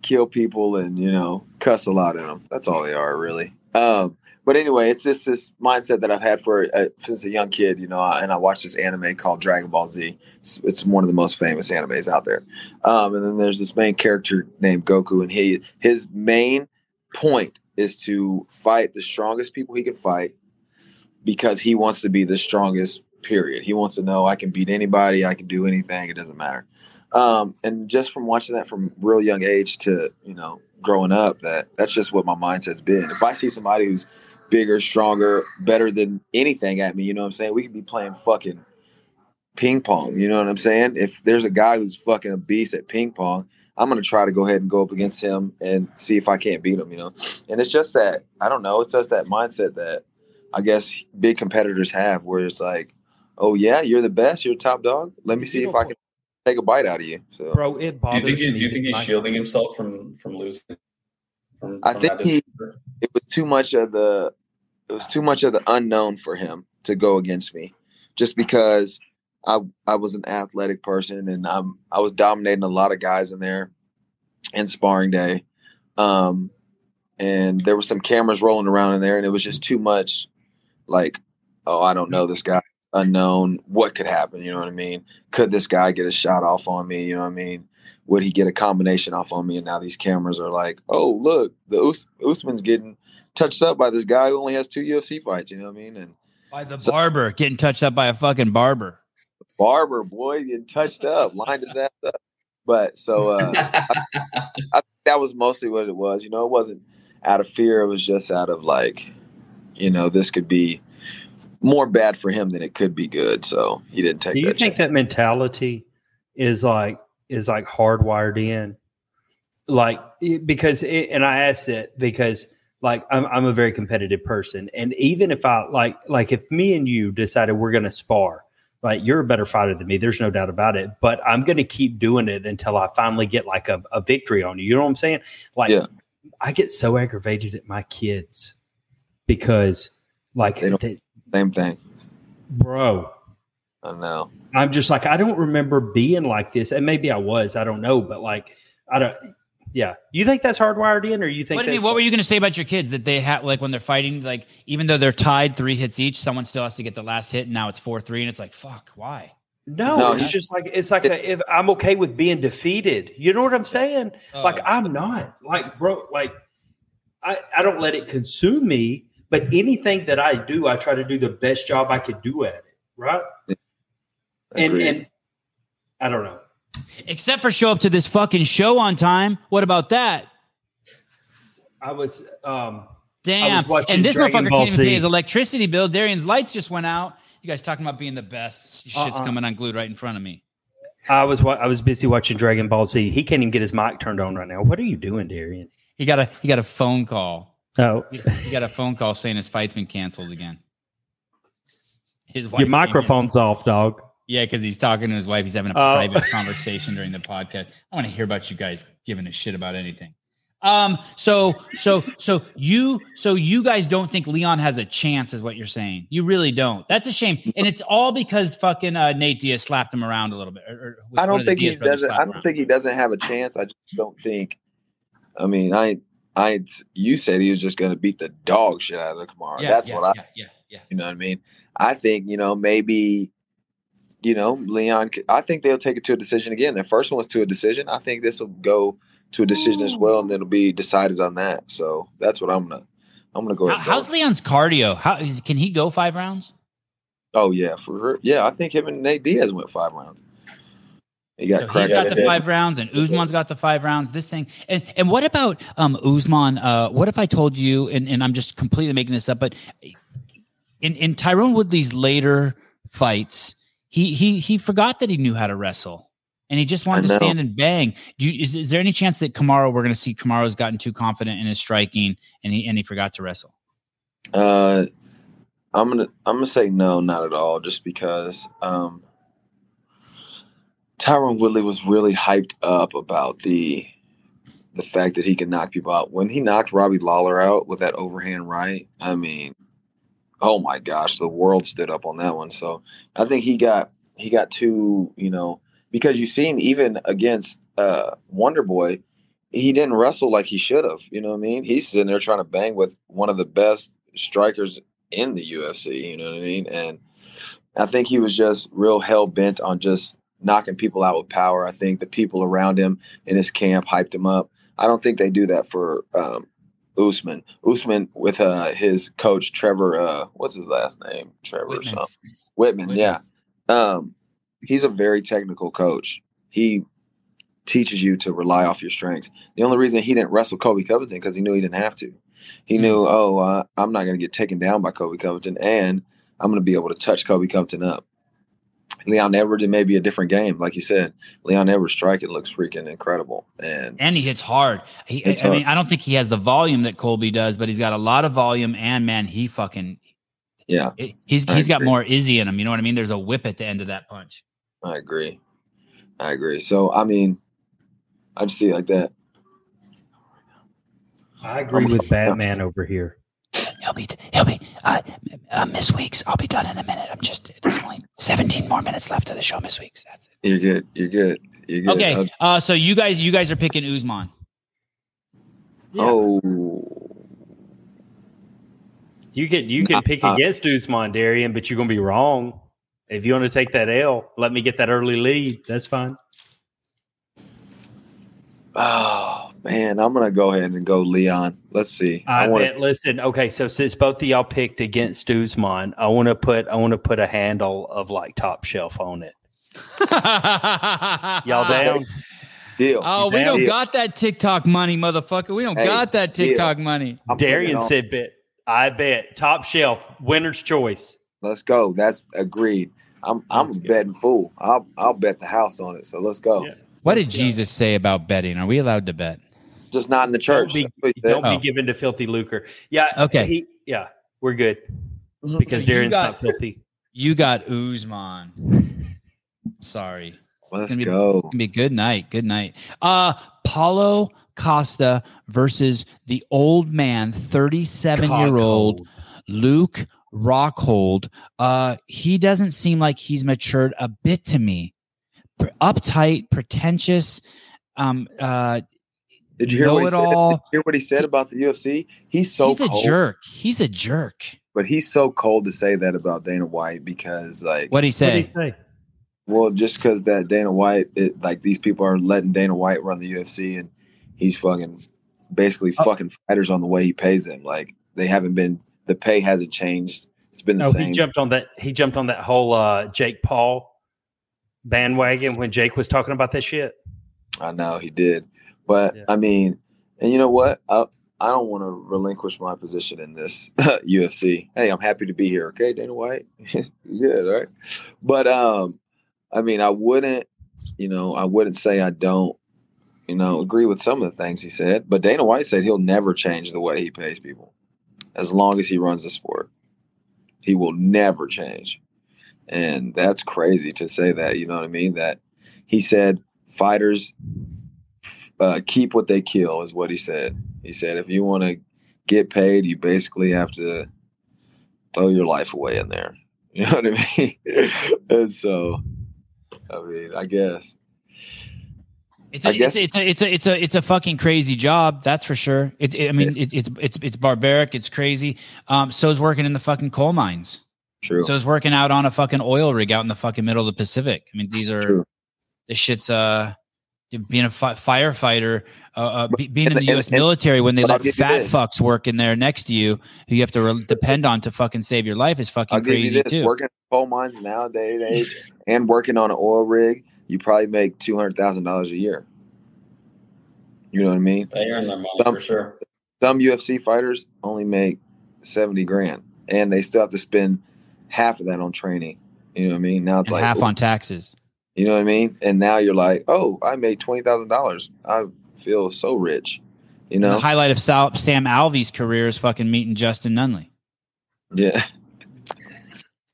Kill people and, you know, cuss a lot in them. That's all they are, really. Um, but anyway, it's just this mindset that I've had for a, since a young kid, you know, and I watched this anime called Dragon Ball Z. It's, it's one of the most famous animes out there. Um, and then there's this main character named Goku, and he his main point is to fight the strongest people he can fight because he wants to be the strongest, period. He wants to know I can beat anybody, I can do anything, it doesn't matter. Um, and just from watching that from real young age to, you know, growing up, that that's just what my mindset's been. If I see somebody who's bigger, stronger, better than anything at me, you know what I'm saying? We could be playing fucking ping pong. You know what I'm saying? If there's a guy who's fucking a beast at ping pong, I'm going to try to go ahead and go up against him and see if I can't beat him, you know? And it's just that, I don't know. It's just that mindset that I guess big competitors have where it's like, oh yeah, you're the best. You're the top dog. Let me see if I can take a bite out of you, so. Bro. It bothers do you think, me. Do you think he's shielding himself from from losing? From, I from think he. It was too much of the. It was too much of the unknown for him to go against me, just because I I was an athletic person and I'm I was dominating a lot of guys in there, in sparring day, um, and there were some cameras rolling around in there, and it was just too much, like, oh, I don't know this guy. Unknown, what could happen, you know what I mean? Could this guy get a shot off on me, you know what I mean? Would he get a combination off on me? And now these cameras are like, oh, look, the Us- Usman's getting touched up by this guy who only has two U F C fights, you know what I mean? And by the so, barber, getting touched up by a fucking barber. Barber, boy, getting touched up, lined his ass up. But so uh, I, I, that was mostly what it was, you know, it wasn't out of fear, it was just out of like, you know, this could be more bad for him than it could be good, so he didn't take. Do you that think chance. That mentality is like is like hardwired in, like because it, and I asked it because like I'm I'm a very competitive person, and even if I like like if me and you decided we're going to spar, like you're a better fighter than me, there's no doubt about it. But I'm going to keep doing it until I finally get like a, a victory on you. You know what I'm saying? Like yeah. I get so aggravated at my kids because like. They don't- they, Same thing. Bro. I know. I'm just like, I don't remember being like this. And maybe I was, I don't know. But like, I don't, Yeah. You think that's hardwired in, or you think what, that's, what were you going to say about your kids that they have, like when they're fighting, like even though they're tied three hits each, someone still has to get the last hit, and now it's four, three. And it's like, fuck, why? No, no it's man. just like, it's like, it, a, if I'm okay with being defeated. You know what I'm saying? Uh, like, I'm not like, bro, like I, I don't let it consume me, but anything that I do, I try to do the best job I could do at it. Right. And, and I don't know. Except for show up to this fucking show on time. What about that? I was um damn. I was and this Dragon motherfucker Ball can't even pay his electricity bill. Darian's lights just went out. You guys talking about being the best? Shit's uh-uh. coming unglued right in front of me. I was I was busy watching Dragon Ball Z. He can't even get his mic turned on right now. What are you doing, Darian? He got a he got a phone call. Oh, he, he got a phone call saying his fight's been canceled again. His wife Your microphone's in. off, dog. Yeah, because he's talking to his wife. He's having a uh, private conversation during the podcast. I want to hear about you guys giving a shit about anything. Um, so, so, so you, so you guys don't think Leon has a chance, is what you're saying? You really don't. That's a shame, and it's all because fucking uh, Nate Diaz slapped him around a little bit. Or, or I don't think he doesn't. I don't around. think he doesn't have a chance. I just don't think. I mean, I, I, you said he was just going to beat the dog shit out of Kamaru. Yeah, That's yeah, what I. Yeah, yeah, yeah. You know what I mean? I think you know maybe. You know, Leon, I think they'll take it to a decision again. Their first one was to a decision. I think this will go to a decision Ooh. as well, and it'll be decided on that. So that's what I'm gonna, I'm gonna go. How, ahead how's go. Leon's cardio? How is, can he go five rounds? Oh yeah, for yeah. I think him and Nate Diaz went five rounds. He got so he's got the head. five rounds, and Usman's got the five rounds. This thing, and and what about um Usman? Uh, what if I told you? And and I'm just completely making this up, but in in Tyrone Woodley's later fights. He he he forgot that he knew how to wrestle, and he just wanted to stand and bang. Do you, is, is there any chance that Kamaru, we're going to see Kamaru's gotten too confident in his striking, and he and he forgot to wrestle? Uh, I'm gonna I'm gonna say no, not at all, just because um, Tyrone Woodley was really hyped up about the the fact that he could knock people out. When he knocked Robbie Lawler out with that overhand right, I mean. Oh my gosh, the world stood up on that one. So I think he got he got too, you know, because you've seen even against uh, Wonderboy, he didn't wrestle like he should have. You know what I mean? He's sitting there trying to bang with one of the best strikers in the U F C. You know what I mean? And I think he was just real hell bent on just knocking people out with power. I think the people around him in his camp hyped him up. I don't think they do that for. Um, Usman, Usman with uh, his coach Trevor, uh, what's his last name? Trevor Whitman. or something. Whitman, Whitman. yeah. Um, he's a very technical coach. He teaches you to rely off your strengths. The only reason he didn't wrestle Colby Covington because he knew he didn't have to. He mm. knew, oh, uh, I'm not going to get taken down by Colby Covington, and I'm going to be able to touch Colby Covington up. Leon Edwards, it may be a different game. Like you said, Leon Edwards' striking looks freaking incredible. And and he hits hard. He, I, hard. I mean, I don't think he has the volume that Colby does, but he's got a lot of volume, and, man, he fucking – yeah. It, he's I He's agree. got more Izzy in him. You know what I mean? There's a whip at the end of that punch. I agree. I agree. So, I mean, I just see it like that. I agree I'm, with Batman over here. He'll be, he'll be, uh, uh, Miss Weeks, I'll be done in a minute. I'm just, there's only seventeen more minutes left of the show, Miss Weeks. That's it. You're good. You're good. You're good. Okay. Uh, so you guys, you guys are picking Usman. Yeah. Oh. You can, you can pick uh, against Usman, Darian, but you're going to be wrong. If you want to take that L, let me get that early lead. That's fine. Oh. Man, I'm going to go ahead and go Leon. Let's see. I, I want to listen. Okay, so since both of y'all picked against Usman, I want to put I want to put a handle of like top shelf on it. Y'all down? Deal. Oh, down? we don't Deal. got that TikTok money, motherfucker. We don't hey, got that TikTok deal. money. I'm Darian said bet. I bet top shelf, winner's choice. Let's go. That's agreed. I'm I'm a betting fool. I'll I'll bet the house on it. So let's go. Yeah. What let's did go. Jesus say about betting? Are we allowed to bet? Just not in the church. Don't be, don't oh. be given to filthy lucre. Yeah. Okay. He, yeah, we're good because so Darian's got, not filthy. You got Usman. Sorry. Let's it's gonna go. Be, it's gonna be good night. Good night. Uh, Paulo Costa versus the old man, thirty-seven year old Luke Rockhold. Uh, he doesn't seem like he's matured a bit to me. Uptight, pretentious. Um. Uh. Did you hear what he said? Did you hear what he said about the U F C? He's so cold. He's a jerk. He's a jerk. But he's so cold to say that about Dana White because, like, what'd he say? What'd he say? Well, just because that Dana White, it, like, these people are letting Dana White run the U F C, and he's fucking basically oh. fucking fighters on the way he pays them. Like, they haven't been the pay hasn't changed. It's been the no, same. He jumped on that. He jumped on that whole uh, Jake Paul bandwagon when Jake was talking about that shit. I know he did. But, yeah. I mean, and you know what? I, I don't want to relinquish my position in this U F C. Hey, I'm happy to be here. Okay, Dana White? Yeah, right? But, um, I mean, I wouldn't, you know, I wouldn't say I don't, you know, agree with some of the things he said. But Dana White said he'll never change the way he pays people as long as he runs the sport. He will never change. And that's crazy to say that, you know what I mean? That he said fighters – Uh, keep what they kill is what he said. He said, if you want to get paid, you basically have to throw your life away in there. You know what I mean? And so, I mean, I guess. It's a, I guess it's, a, it's a it's a it's a fucking crazy job. That's for sure. It, it I mean, it, it's it's it's barbaric. It's crazy. Um, so is working in the fucking coal mines. True. So is working out on a fucking oil rig out in the fucking middle of the Pacific. I mean, these are True. This shit's uh. Being a fi- firefighter, uh, uh, be- being and, in the U S and, military, and when they let fat fucks work in there next to you, who you have to re- depend on to fucking save your life, is fucking I'll crazy too. Working in coal mines nowadays and working on an oil rig, you probably make two hundred thousand dollars a year. You know what I mean? They earn their money some, for sure. Some U F C fighters only make seventy grand, and they still have to spend half of that on training. You know what I mean? Now it's and like half ooh. on taxes. You know what I mean? And now you're like, oh, I made twenty thousand dollars. I feel so rich. You know, and the highlight of Sal- Sam Alvey's career is fucking meeting Justin Nunley. Yeah.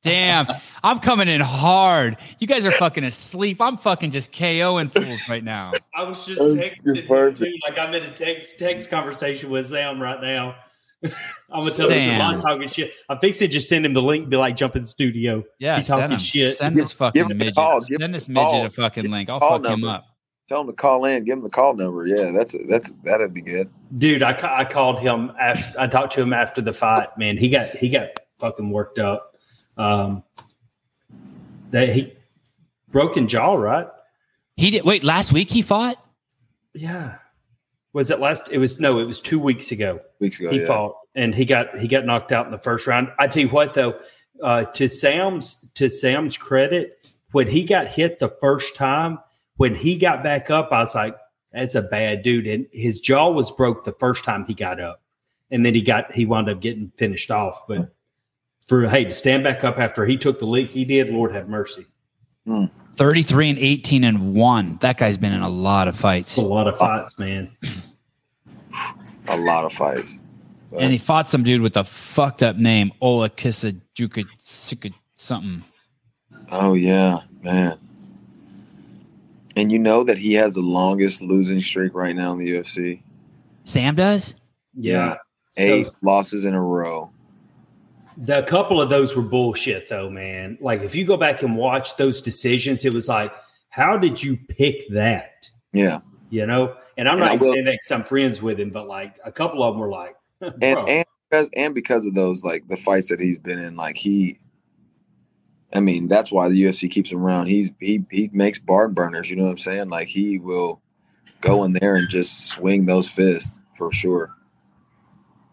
Damn. I'm coming in hard. You guys are fucking asleep. I'm fucking just KOing fools right now. I was just texting too. Like I'm in a text text conversation with Sam right now. I'm gonna tell Sam. This is talking shit. I'm fixing to just send him the link. Be like, jump in the studio. Yeah, he's talking send shit. Send this fucking midget. Call. Send give this midget call. A fucking give link. I'll fuck number. him up. Tell him to call in. Give him the call number. Yeah, that's a, that's that'd be good, dude. I, I called him. After, I talked to him after the fight. Man, he got he got fucking worked up. Um, that he broken jaw, right? He did. Wait, last week he fought. Yeah. Was it last? It was no. It was two weeks ago. Weeks ago, he yeah. fought and he got he got knocked out in the first round. I tell you what, though, uh, to Sam's to Sam's credit, when he got hit the first time, when he got back up, I was like, "That's a bad dude." And his jaw was broke the first time he got up, and then he got he wound up getting finished off. But for hey, to stand back up after he took the lick he did, Lord have mercy. Mm. Thirty-three and eighteen and one. That guy's been in a lot of fights. A lot of fights, man. A lot of fights. But. And he fought some dude with a fucked up name, Ola Kissa Juka Sika something. Oh yeah, man. And you know that he has the longest losing streak right now in the U F C. Sam does? Yeah. yeah. Eight so, losses in a row. The couple of those were bullshit, though, man. Like, if you go back and watch those decisions, it was like, how did you pick that? Yeah. You know? And I'm and not even saying that because I'm friends with him, but, like, a couple of them were like, bro. And, and, because, and because of those, like, the fights that he's been in, like, he – I mean, that's why the U F C keeps him around. He's, he, he makes barn burners, you know what I'm saying? Like, he will go in there and just swing those fists for sure.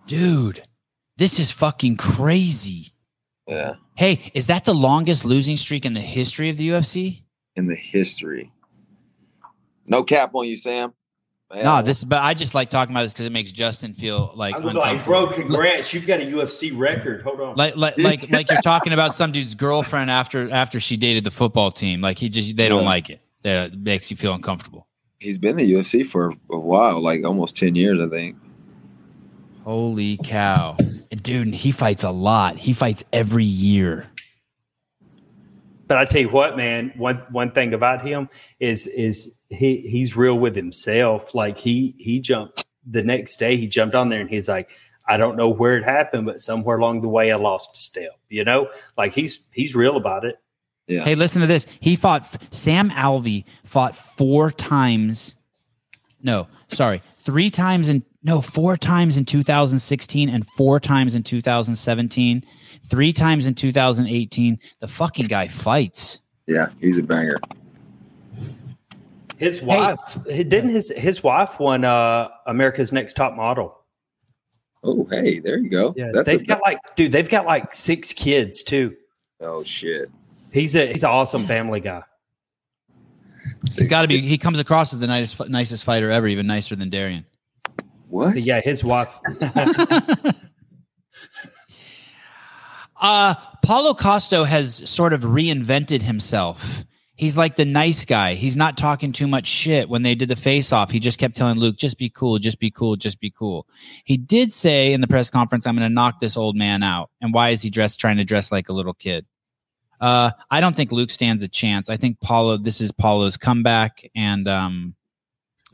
Dude. This is fucking crazy. Yeah. Hey, is that the longest losing streak in the history of the U F C? In the history. No cap on you, Sam. Man. No, this. But I just like talking about this because it makes Justin feel like I'm like, bro, congrats, you've got a U F C record. Hold on, like, like, like, like you're talking about some dude's girlfriend after after she dated the football team. Like he just, they yeah. don't like it. That makes you feel uncomfortable. He's been in the U F C for a while, like almost ten years, I think. Holy cow. Dude, and he fights a lot. He fights every year. But I tell you what, man, one one thing about him is is he he's real with himself. Like he he jumped the next day, he jumped on there and he's like, I don't know where it happened, but somewhere along the way I lost a step. You know? Like he's he's real about it. Yeah. Hey, listen to this. He fought Sam Alvey fought four times No, sorry. Three times in no, four times in two thousand sixteen and four times in two thousand seventeen. Three times in two thousand eighteen. The fucking guy fights. Yeah, he's a banger. His wife hey. didn't his his wife won uh, America's Next Top Model. Oh, hey, there you go. Yeah, That's they've got big... like dude, they've got like six kids too. Oh shit. He's a he's an awesome family guy. He's got to be. He comes across as the nicest, nicest fighter ever, even nicer than Darian. What? But yeah, his wife. uh, Paulo Costa has sort of reinvented himself. He's like the nice guy. He's not talking too much shit. When they did the face-off, he just kept telling Luke, just be cool, just be cool, just be cool. He did say in the press conference, I'm going to knock this old man out. And why is he dressed trying to dress like a little kid? Uh, I don't think Luke stands a chance. I think Paulo, this is Paulo's comeback, and um,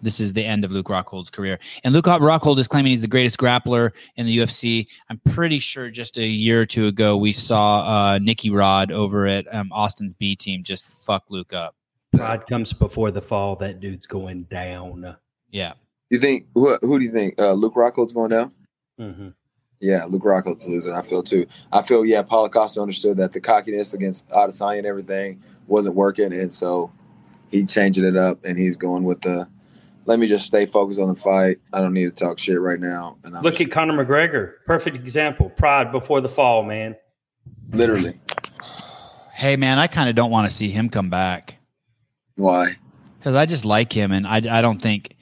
this is the end of Luke Rockhold's career. And Luke Rockhold is claiming he's the greatest grappler in the U F C. I'm pretty sure just a year or two ago we saw uh, Nicky Rod over at um, Austin's B team just fuck Luke up. Rod comes before the fall. That dude's going down. Yeah. You think who? Who do you think uh, Luke Rockhold's going down? Mm-hmm. Yeah, Luke Rockhold's losing. I feel too. I feel, yeah, Paulo Costa understood that the cockiness against Adesanya and everything wasn't working, and so he's changing it up, and he's going with the, let me just stay focused on the fight. I don't need to talk shit right now. And I'm Look just- at Conor McGregor. Perfect example. Pride before the fall, man. Literally. Hey, man, I kind of don't want to see him come back. Why? Because I just like him, and I, I don't think –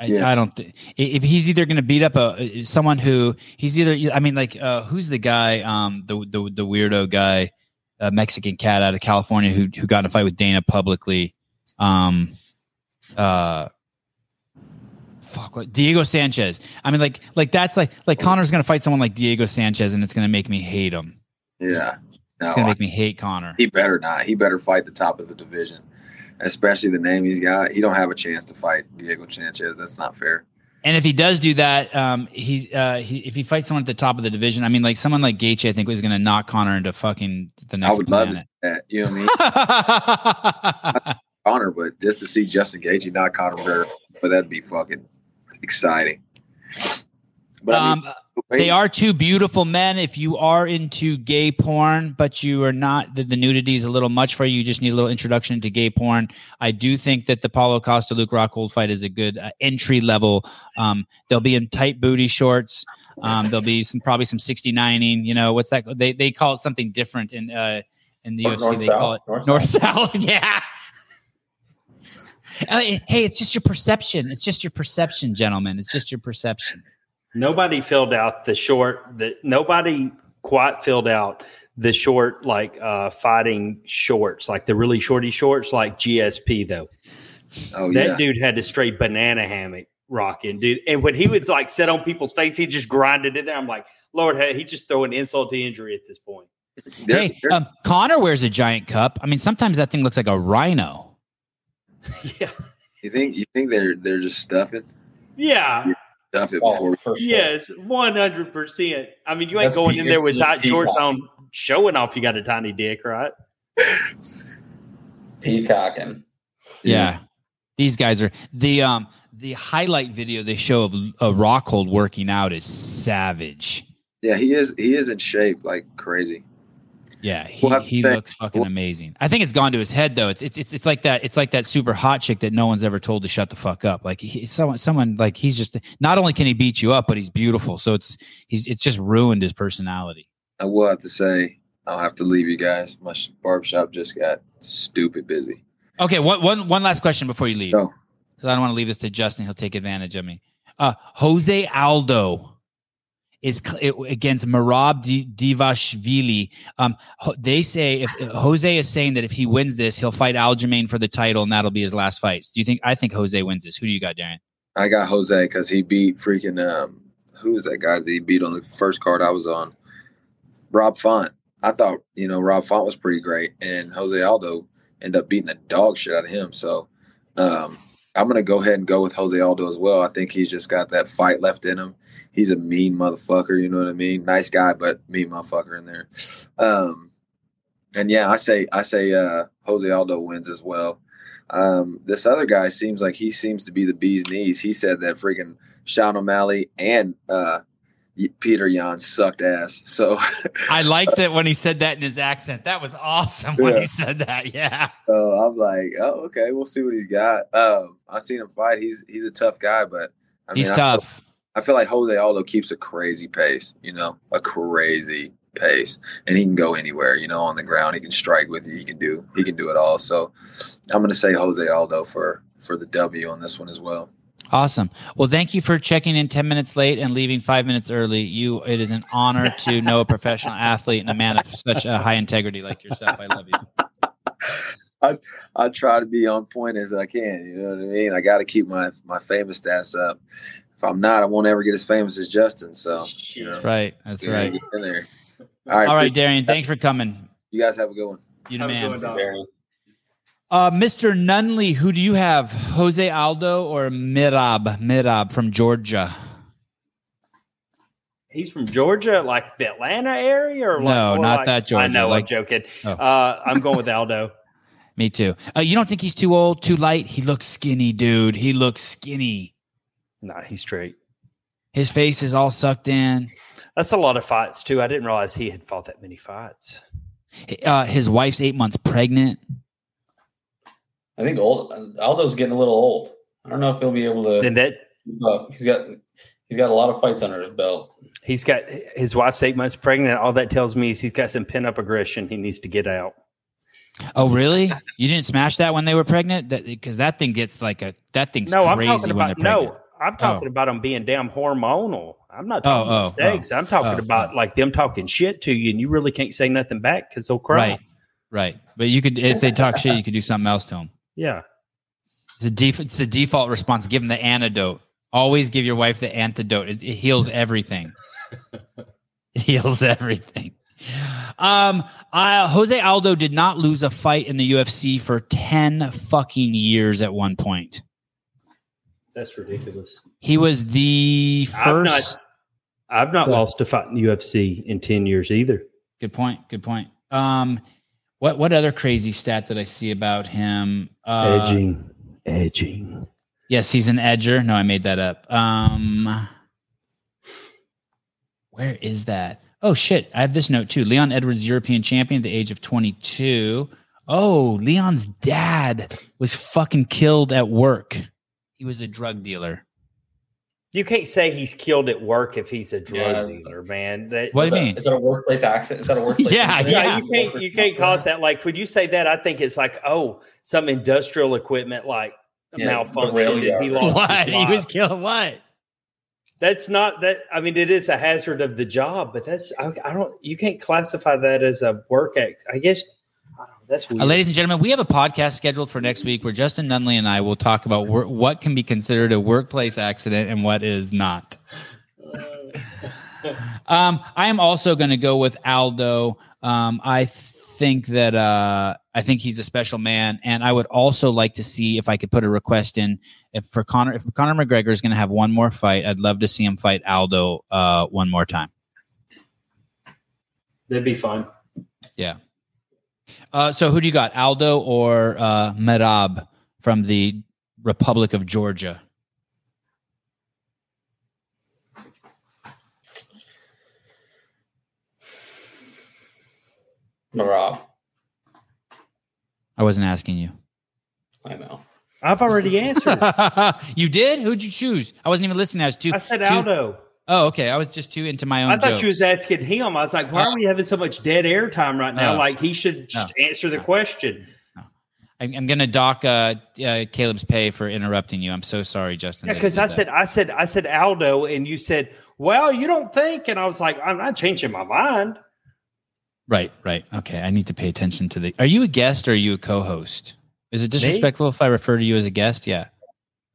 I, yeah. I don't think if he's either going to beat up a someone who he's either. I mean, like uh, who's the guy, um, the, the the weirdo guy, uh, Mexican cat out of California who who got in a fight with Dana publicly. Um, uh, fuck, what Diego Sanchez. I mean, like like that's like like Conor's going to fight someone like Diego Sanchez, and it's going to make me hate him. Yeah, no, it's going to make me hate Conor. He better not. He better fight the top of the division. Especially the name he's got, he don't have a chance to fight Diego Sanchez. That's not fair. And if he does do that, um, he, uh, he if he fights someone at the top of the division, I mean, like someone like Gaethje, I think is going to knock Conor into fucking the next. I would planet. love to see that. You know what I mean? Conor, but just to see Justin Gaethje knock Conor McGregor, but that'd be fucking exciting. But I mean, um, they are two beautiful men. If you are into gay porn, but you are not, the, the nudity is a little much for you. You just need a little introduction to gay porn. I do think that the Paulo Costa Luke Rockhold fight is a good uh, entry level. Um, they'll be in tight booty shorts. Um, there'll be some probably some sixty-nining. You know what's that? They they call it something different in uh, in the U F C. North, they south, call it north, north south. south. Yeah. Hey, it's just your perception. It's just your perception, gentlemen. It's just your perception. Nobody filled out the short that nobody quite filled out the short, like uh, fighting shorts, like the really shorty shorts, like G S P though. Oh, that yeah. dude had a straight banana hammock rocking, dude. And when he would like sit on people's face, he just grinded it there. I'm like, Lord, he just throw an insult to injury at this point. Hey, um, Conor wears a giant cup. I mean, sometimes that thing looks like a rhino. Yeah. You think you think they're they're just stuffing? Yeah. yeah. Stuff it before oh, yes, one hundred percent. I mean, you ain't That's going P- in there with P- tight P- shorts P- on, showing off you got a tiny dick, right? Peacocking. Yeah. yeah, these guys are the um the highlight video they show of, of Rockhold working out is savage. Yeah, he is. He is in shape like crazy. Yeah, he, we'll he looks fucking we'll- amazing. I think it's gone to his head though. It's it's it's it's like that. It's like that super hot chick that no one's ever told to shut the fuck up. Like he, someone, someone like he's just not only can he beat you up, but he's beautiful. So it's he's it's just ruined his personality. I will have to say I'll have to leave you guys. My barbershop just got stupid busy. Okay, one one one last question before you leave, because no. I don't want to leave this to Justin. He'll take advantage of me. Uh, Jose Aldo. Is against Merab Divashvili. Um, they say if Jose is saying that if he wins this, he'll fight Aljamain for the title, and that'll be his last fight. Do you think? I think Jose wins this. Who do you got, Darren? I got Jose because he beat freaking um, who was that guy that he beat on the first card I was on? Rob Font. I thought you know Rob Font was pretty great, and Jose Aldo ended up beating the dog shit out of him. So um, I'm gonna go ahead and go with Jose Aldo as well. I think he's just got that fight left in him. He's a mean motherfucker, you know what I mean? Nice guy, but mean motherfucker in there. Um, and yeah, I say I say uh, Jose Aldo wins as well. Um, this other guy seems like he seems to be the bee's knees. He said that freaking Sean O'Malley and uh, Peter Yan sucked ass. So I liked it when he said that in his accent. That was awesome when yeah. he said that. Yeah. So I'm like, oh, okay, we'll see what he's got. Um, I've seen him fight. He's he's a tough guy, but I mean, he's tough. I feel, I feel like Jose Aldo keeps a crazy pace. You know, a crazy pace, and he can go anywhere. You know, on the ground, he can strike with you. He can do. He can do it all. So I'm going to say Jose Aldo for for the W on this one as well. Awesome. Well, thank you for checking in ten minutes late and leaving five minutes early. You, it is an honor to know a professional athlete and a man of such a high integrity like yourself. I love you. I I try to be on point as I can. You know what I mean? I got to keep my my famous stats up. If I'm not, I won't ever get as famous as Justin. So you know, that's right. That's right. In there. All right, All right Darian. Thanks for coming. You guys have a good one. You know, man. Darian. Uh, Mister Nunley, who do you have? Jose Aldo or Mirab? Mirab from Georgia. He's from Georgia, like the Atlanta area? Or no, like, not like, that Georgia. I know, like, I'm joking. Oh. Uh, I'm going with Aldo. Me too. Uh, you don't think he's too old, too light? He looks skinny, dude. He looks skinny. Nah, he's straight. His face is all sucked in. That's a lot of fights, too. I didn't realize he had fought that many fights. Uh, his wife's eight months pregnant. I think old, Aldo's getting a little old. I don't know if he'll be able to. And that, uh, he's got he's got a lot of fights under his belt. He's got his wife's eight months pregnant. All that tells me is he's got some pent-up aggression he needs to get out. Oh, really? You didn't smash that when they were pregnant? Because that, that thing gets like a that thing's no, crazy I'm talking about, when they're pregnant. No, I'm talking oh. about them being damn hormonal. I'm not talking oh, about oh, sex. Oh, I'm talking oh, about oh. like them talking shit to you, and you really can't say nothing back because they'll cry. Right, right. But you could, if they talk shit, you could do something else to them. Yeah. It's a, def- it's a default response. Give them the antidote. Always give your wife the antidote. It, it heals everything. It heals everything. Um, uh, Jose Aldo did not lose a fight in the U F C for ten fucking years at one point. That's ridiculous. He was the first. I've not, I've not lost a fight in the U F C in ten years either. Good point. Good point. Um, What what other crazy stat did I see about him? Uh, edging, edging. Yes, he's an edger. No, I made that up. Um, where is that? Oh shit! I have this note too. Leon Edwards, European champion at the age of twenty-two. Oh, Leon's dad was fucking killed at work. He was a drug dealer. You can't say he's killed at work if he's a drug yeah. dealer, man. That, what do you mean? Is that a workplace accident? Is that a workplace yeah, accident? Yeah, yeah. You can't, you can't call it that. Like, when you say that, I think it's like, oh, some industrial equipment, like, yeah, malfunctioned. He lost what? He was killed what? That's not that. I mean, it is a hazard of the job, but that's, I, I don't, you can't classify that as a work act. I guess. That's weird. Uh, ladies and gentlemen, we have a podcast scheduled for next week where Justin Nunley and I will talk about wor- what can be considered a workplace accident and what is not. um, I am also going to go with Aldo. Um, I think that uh, I think he's a special man, and I would also like to see if I could put a request in if for Conor. If Conor McGregor is going to have one more fight, I'd love to see him fight Aldo uh, one more time. That'd be fun. Yeah. Uh, so who do you got, Aldo or uh, Merab from the Republic of Georgia? Merab. I wasn't asking you. I know. I've already answered. You did? Who'd you choose? I wasn't even listening. I was too. I said too- Aldo. Oh, okay. I was just too into my own. I thought joke. You was asking him. I was like, why are we having so much dead air time right now? Uh, like, he should just no, answer the no, question. No. I'm, I'm going to dock uh, uh, Caleb's pay for interrupting you. I'm so sorry, Justin. Yeah, because I that. said, I said, I said Aldo, and you said, well, you don't think. And I was like, I'm not changing my mind. Right, right. Okay. I need to pay attention to the. Are you a guest or are you a co-host? Is it disrespectful me? If I refer to you as a guest? Yeah.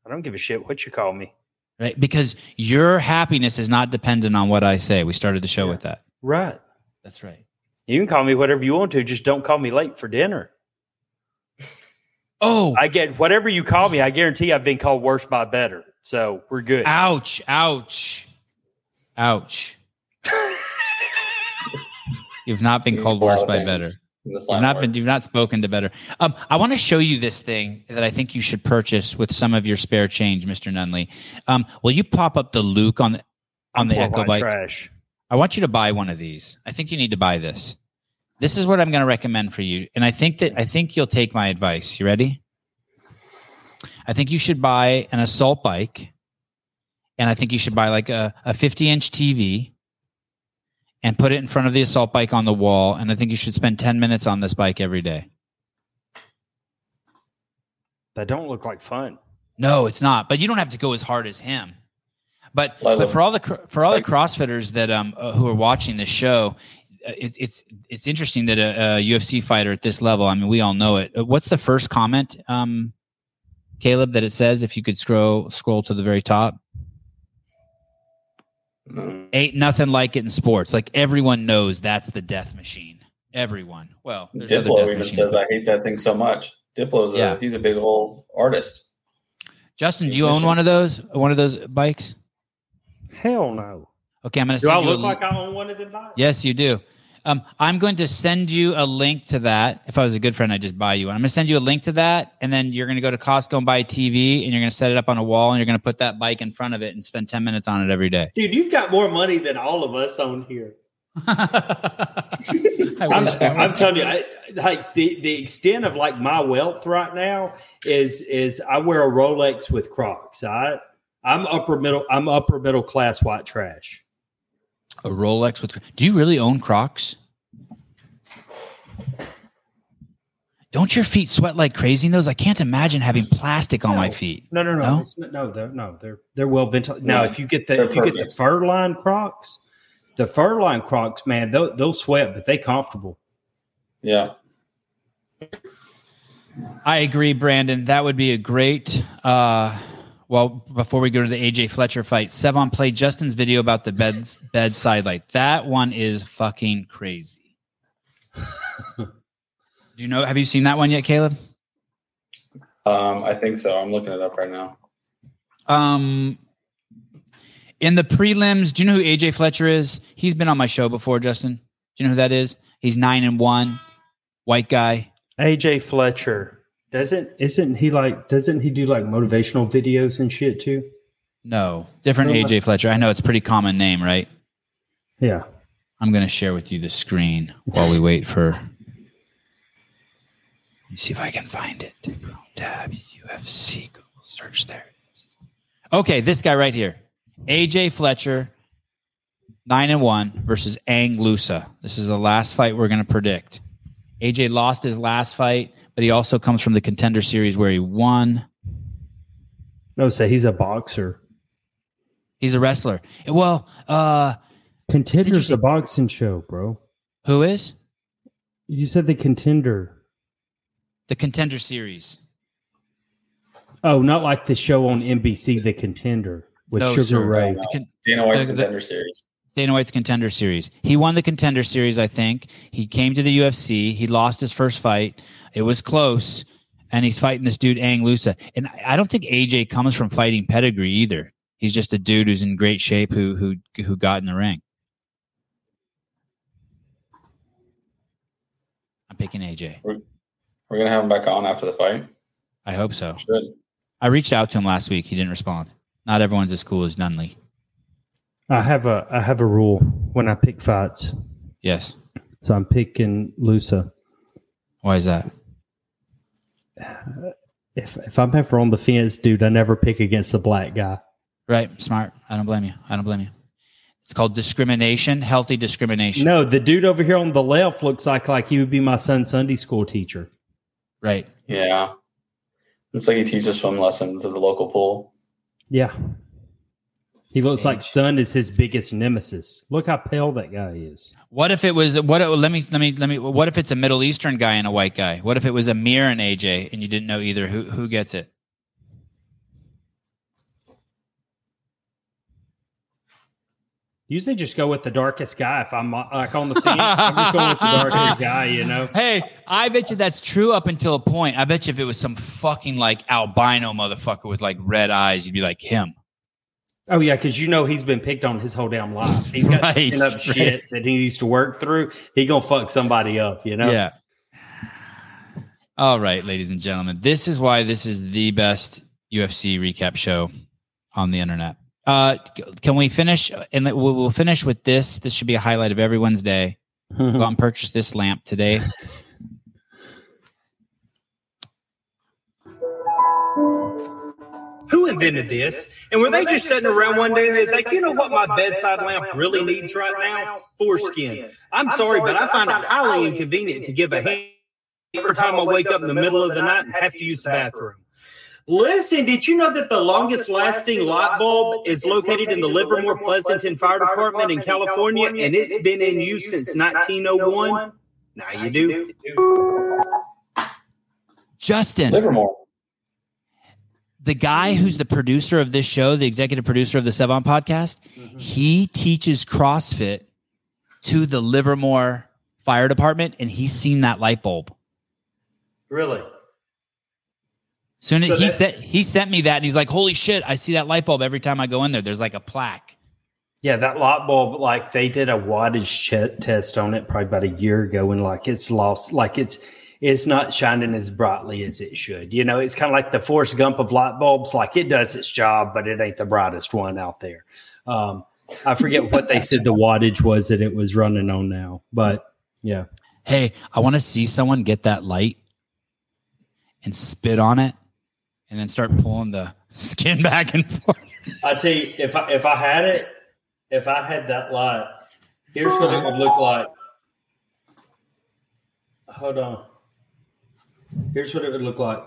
I don't give a shit what you call me. Right, because your happiness is not dependent on what I say. We started the show yeah. with that. Right. That's right. You can call me whatever you want to. Just don't call me late for dinner. Oh. I get whatever you call me. I guarantee I've been called worse by better. So we're good. Ouch. Ouch. Ouch. You've not been called worse by better. You've not, been, you've not spoken to better. Um, I want to show you this thing that I think you should purchase with some of your spare change, Mister Nunley. Um, will you pop up the Luke on the, on the Echo Bike? Trash. I want you to buy one of these. I think you need to buy this. This is what I'm going to recommend for you, and I think that I think you'll take my advice. You ready? I think you should buy an assault bike, and I think you should buy like a fifty-inch T V. And put it in front of the assault bike on the wall. And I think you should spend ten minutes on this bike every day. That don't look like fun. No, it's not. But you don't have to go as hard as him. But, but for all the for all the CrossFitters that um uh, who are watching this show, it, it's it's interesting that a, a U F C fighter at this level. I mean, we all know it. What's the first comment, um, Caleb? That it says if you could scroll scroll to the very top. No. Ain't nothing like it in sports. Like everyone knows that's the death machine. Everyone. Well, Diplo even machines. Says I hate that thing so much. Diplo's yeah. a, he's a big old artist. Justin, do you own one of those? One of those bikes? Hell no. Okay, I'm going to. Do I look like I own one of them bikes? Yes, you do. Um, I'm going to send you a link to that. If I was a good friend, I'd just buy you one. I'm going to send you a link to that, and then you're going to go to Costco and buy a T V, and you're going to set it up on a wall, and you're going to put that bike in front of it and spend ten minutes on it every day. Dude, you've got more money than all of us on here. I'm, I'm telling you, I, like the, the extent of like my wealth right now is is I wear a Rolex with Crocs. I I'm upper middle. I'm upper middle class white trash. A Rolex with... Do you really own Crocs? Don't your feet sweat like crazy in those? I can't imagine having plastic no. on my feet. No, no, no. No, it's, no, they're, no, they're they're well ventilated. Now, if you get the they're if you perfect. get the fur line Crocs, the fur line Crocs, man, they'll they'll sweat, but they comfortable. Yeah. I agree, Brandon. That would be a great. Uh, Well, before we go to the A J Fletcher fight, Sevon, played Justin's video about the bed bedside light. That one is fucking crazy. Do you know? Have you seen that one yet, Caleb? Um, I think so. I'm looking it up right now. Um, in the prelims, do you know who A J Fletcher is? He's been on my show before, Justin. Do you know who that is? He's nine and one, white guy. A J Fletcher. Doesn't isn't he like doesn't he do like motivational videos and shit too? No, different A J Fletcher. I know it's a pretty common name, right? Yeah. I'm gonna share with you the screen while we wait for. Let me see if I can find it. Tab U F C Google search there. Okay, this guy right here, A J Fletcher, nine and one versus Ang Lusa. This is the last fight we're gonna predict. A J lost his last fight, but he also comes from the Contender Series where he won. No, so he's a boxer. He's a wrestler. Well, uh... Contender's a boxing show, bro. Who is? You said the Contender. The Contender Series. Oh, not like the show on N B C, The Contender, with no, Sugar sir, Ray. No, no. Con- Dana White's the, the, Contender Series. Dana White's Contender Series. He won the Contender Series, I think. He came to the U F C. He lost his first fight. It was close, and he's fighting this dude, Ang Lusa. And I don't think A J comes from fighting pedigree either. He's just a dude who's in great shape who who who got in the ring. I'm picking A J. We're, we're going to have him back on after the fight? I hope so. Should. I reached out to him last week. He didn't respond. Not everyone's as cool as Nunley. I have a I have a rule when I pick fights. Yes. So I'm picking Lusa. Why is that? If if I'm ever on the fence, dude, I never pick against a black guy. Right. Smart. I don't blame you. I don't blame you. It's called discrimination, healthy discrimination. No, the dude over here on the left looks like, like he would be my son's Sunday school teacher. Right. Yeah. Looks like he teaches swim lessons at the local pool. Yeah. He looks like Sun is his biggest nemesis. Look how pale that guy is. What if it was what? Let me let me let me. What if it's a Middle Eastern guy and a white guy? What if it was Amir and A J and you didn't know either? Who who gets it? Usually, just go with the darkest guy. If I'm like on the fence, I'm just going with the darkest guy. You know. Hey, I bet you that's true up until a point. I bet you if it was some fucking like albino motherfucker with like red eyes, you'd be like him. Oh, yeah, because you know he's been picked on his whole damn life. He's got right, enough right. shit that he needs to work through. He going to fuck somebody up, you know? Yeah. All right, ladies and gentlemen, this is why this is the best U F C recap show on the internet. Uh, can we finish? And we'll finish with this. This should be a highlight of every Wednesday. Go out and purchase this lamp today. Who invented this? And were they just sitting around one day and it's like, you know what my bedside lamp really needs right now? Foreskin. I'm sorry, but I find it highly inconvenient to give a hand every time I wake up in the middle of the night and have to use the bathroom. Listen, did you know that the longest-lasting light bulb is located in the Livermore Pleasanton Fire Department in California, and it's been in use since nineteen oh one? Now you do. Justin. Livermore. The guy who's the producer of this show, the executive producer of the Sevon podcast, mm-hmm. he teaches CrossFit to the Livermore Fire Department, and he's seen that light bulb. Really? Soon so he said he sent me that, and he's like, "Holy shit! I see that light bulb every time I go in there. There's like a plaque." Yeah, that light bulb. Like they did a wattage ch- test on it probably about a year ago, and like it's lost. Like it's it's not shining as brightly as it should. You know, it's kind of like the Forrest Gump of light bulbs. Like it does its job, but it ain't the brightest one out there. Um, I forget what they said the wattage was that it was running on now, but yeah. Hey, I want to see someone get that light and spit on it. And then start pulling the skin back and forth. I tell you, if I if I had it, if I had that light, here's what it would look like. Hold on. Here's what it would look like.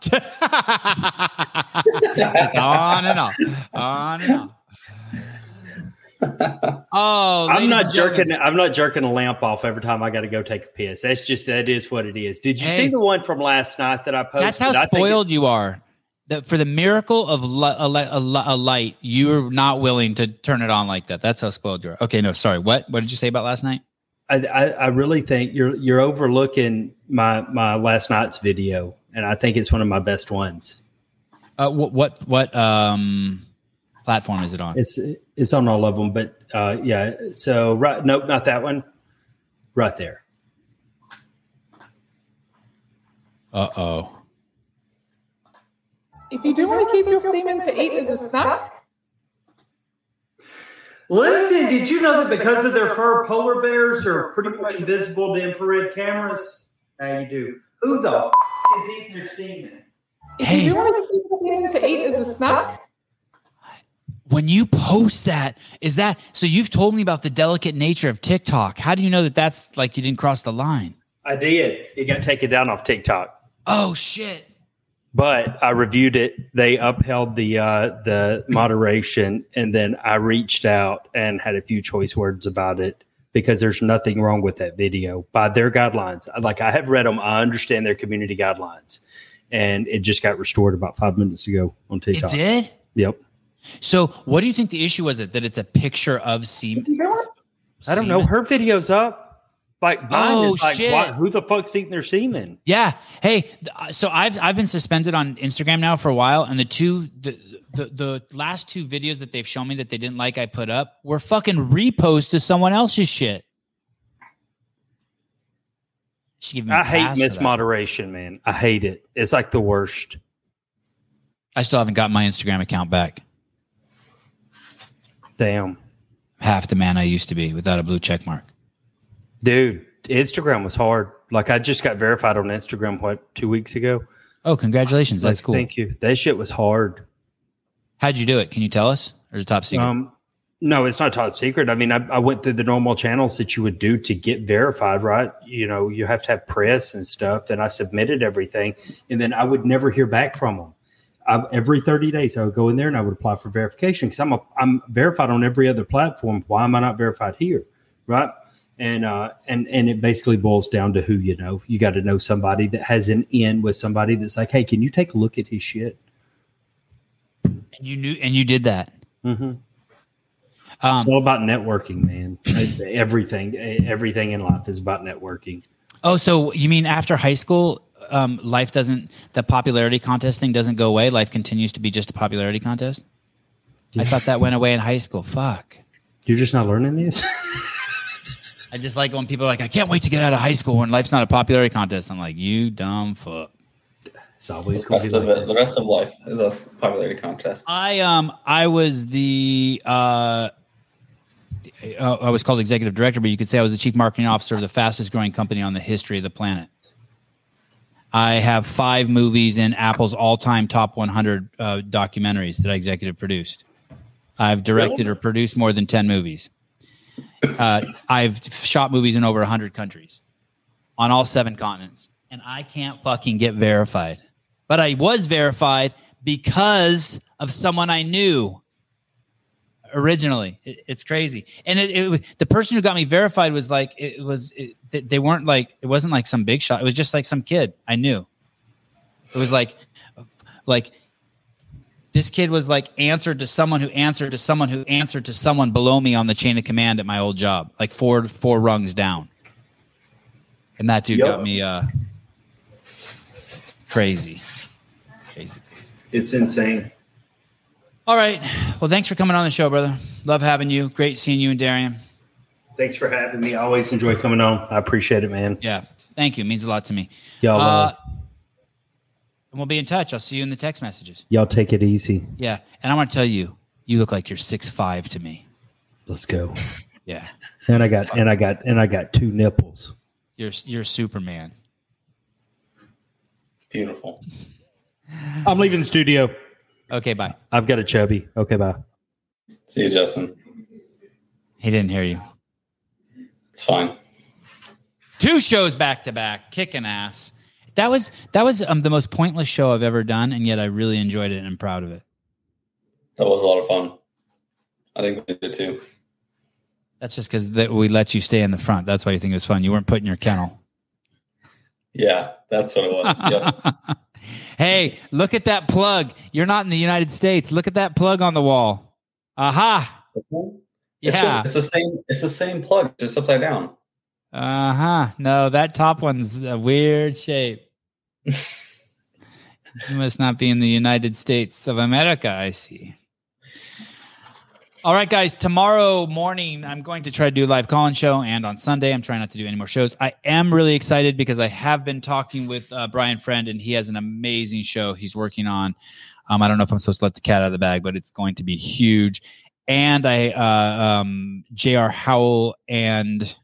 Just on and off, on and off. Oh, I'm not jerking. I'm not jerking a lamp off every time I got to go take a piss. That's just that is what it is. Did you hey, see the one from last night that I posted? That's how I spoiled you are. That for the miracle of li- a, li- a, li- a light, you are not willing to turn it on like that. That's how spoiled you are. Okay, no, sorry. What? What did you say about last night? I, I, I really think you're you're overlooking my my last night's video, and I think it's one of my best ones. Uh, what what what um. platform is it on? It's it's on all of them, but uh, yeah. So right, nope, not that one. Right there. Uh oh. If you do want to keep your semen to eat as a snack. Listen, did you know that because of their fur, polar bears are pretty much invisible to infrared cameras? Now you do. Who the f- is eating their semen? If you do want to keep your semen to eat as a snack. When you post that, is that so? You've told me about the delicate nature of TikTok. How do you know that that's like you didn't cross the line? I did. It got taken down off TikTok. Oh shit! But I reviewed it. They upheld the uh, the moderation, and then I reached out and had a few choice words about it because there's nothing wrong with that video by their guidelines. Like I have read them. I understand their community guidelines, and it just got restored about five minutes ago on TikTok. It did. Yep. So what do you think the issue was? It that it's a picture of semen? I don't know. Her video's up. Like mine oh, is like, shit. Why, who the fuck's eating their semen? Yeah. Hey, so I've I've been suspended on Instagram now for a while, and the two the, the the last two videos that they've shown me that they didn't like I put up were fucking reposts to someone else's shit. She gave me I hate mismoderation, man. I hate it. It's like the worst. I still haven't got my Instagram account back. Damn. Half the man I used to be without a blue check mark. Dude, Instagram was hard. Like, I just got verified on Instagram, what, two weeks ago? Oh, congratulations. That's like, cool. Thank you. That shit was hard. How'd you do it? Can you tell us? Or is it top secret? Um, no, it's not top secret. I mean, I, I went through the normal channels that you would do to get verified, right? You know, you have to have press and stuff. Then I submitted everything, and then I would never hear back from them. I, every thirty days, I would go in there and I would apply for verification because I'm a, I'm verified on every other platform. Why am I not verified here, right? And uh, and and it basically boils down to who you know. You got to know somebody that has an in with somebody that's like, hey, can you take a look at his shit? And you knew, and you did that. Mm-hmm. Um, it's all about networking, man. everything, everything in life is about networking. Oh, so you mean after high school? Um, life doesn't, the popularity contest thing doesn't go away. Life continues to be just a popularity contest. I thought that went away in high school. Fuck. You're just not learning this? I just like when people are like, I can't wait to get out of high school when life's not a popularity contest. I'm like, you dumb fuck. It's always the rest, of, like it, the rest of life is a popularity contest. I um I was the uh I was called executive director, but you could say I was the chief marketing officer of the fastest growing company on the history of the planet. I have five movies in Apple's all-time top one hundred uh, documentaries that I executive produced. I've directed or produced more than ten movies. Uh, I've shot movies in over one hundred countries on all seven continents, and I can't fucking get verified. But I was verified because of someone I knew originally. It, it's crazy. And it, it the person who got me verified was like, it was, it, they weren't like, it wasn't like some big shot. It was just like some kid I knew. It was like, like this kid was like answered to someone who answered to someone who answered to someone below me on the chain of command at my old job, like four, four rungs down. And that dude Yo. got me uh, crazy. Crazy, crazy. It's insane. All right. Well, thanks for coming on the show, brother. Love having you. Great seeing you and Darian. Thanks for having me. I always enjoy coming on. I appreciate it, man. Yeah. Thank you. It means a lot to me. Y'all, uh, and we'll be in touch. I'll see you in the text messages. Y'all take it easy. Yeah. And I want to tell you, you look like you're six five to me. Let's go. Yeah. And I got and I got and I got two nipples. You're you're Superman. Beautiful. I'm leaving the studio. Okay, bye. I've got a chubby. Okay, bye. See you, Justin. He didn't hear you. It's fine. Two shows back to back, kicking ass. That was that was um, the most pointless show I've ever done, and yet I really enjoyed it and I'm proud of it. That was a lot of fun. I think we did too. That's just because we let you stay in the front. That's why you think it was fun. You weren't put in your kennel. Yeah, that's what it was. Yep. Hey, look at that plug. You're not in the United States. Look at that plug on the wall. Aha. Uh-huh. Yeah. It's, just, it's, the same, it's the same plug, just upside down. Uh-huh. No, that top one's a weird shape. You must not be in the United States of America, I see. All right, guys, tomorrow morning, I'm going to try to do a live call-in show, and on Sunday, I'm trying not to do any more shows. I am really excited because I have been talking with uh, Brian Friend, and he has an amazing show he's working on. Um, I don't know if I'm supposed to let the cat out of the bag, but it's going to be huge. And I, uh, um, J R Howell and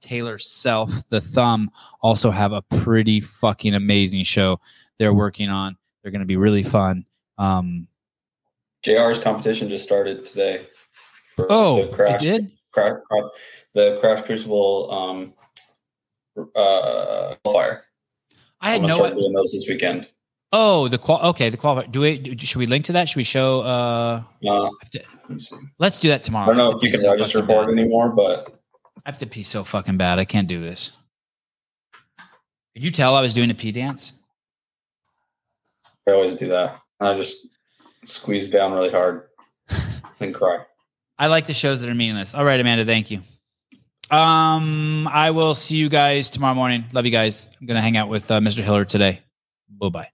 Taylor Self, the Thumb, also have a pretty fucking amazing show they're working on. They're going to be really fun. Um J R's competition just started today. For oh, the crash, it did? Crash, crash, the Crash Crucible um, uh, qualifier. I had I'm no idea. Doing those this weekend. Oh, the qual. Okay, the qualifier. Do we? Do, should we link to that? Should we show? Uh, no. To, let's do that tomorrow. I don't know I if you can so register for it anymore, but I have to pee so fucking bad. I can't do this. Could you tell I was doing a pee dance? I always do that. I just. Squeeze down really hard and cry. I like the shows that are meaningless. All right, Amanda, thank you. Um, I will see you guys tomorrow morning. Love you guys. I'm going to hang out with uh, Mister Hiller today. Bye-bye.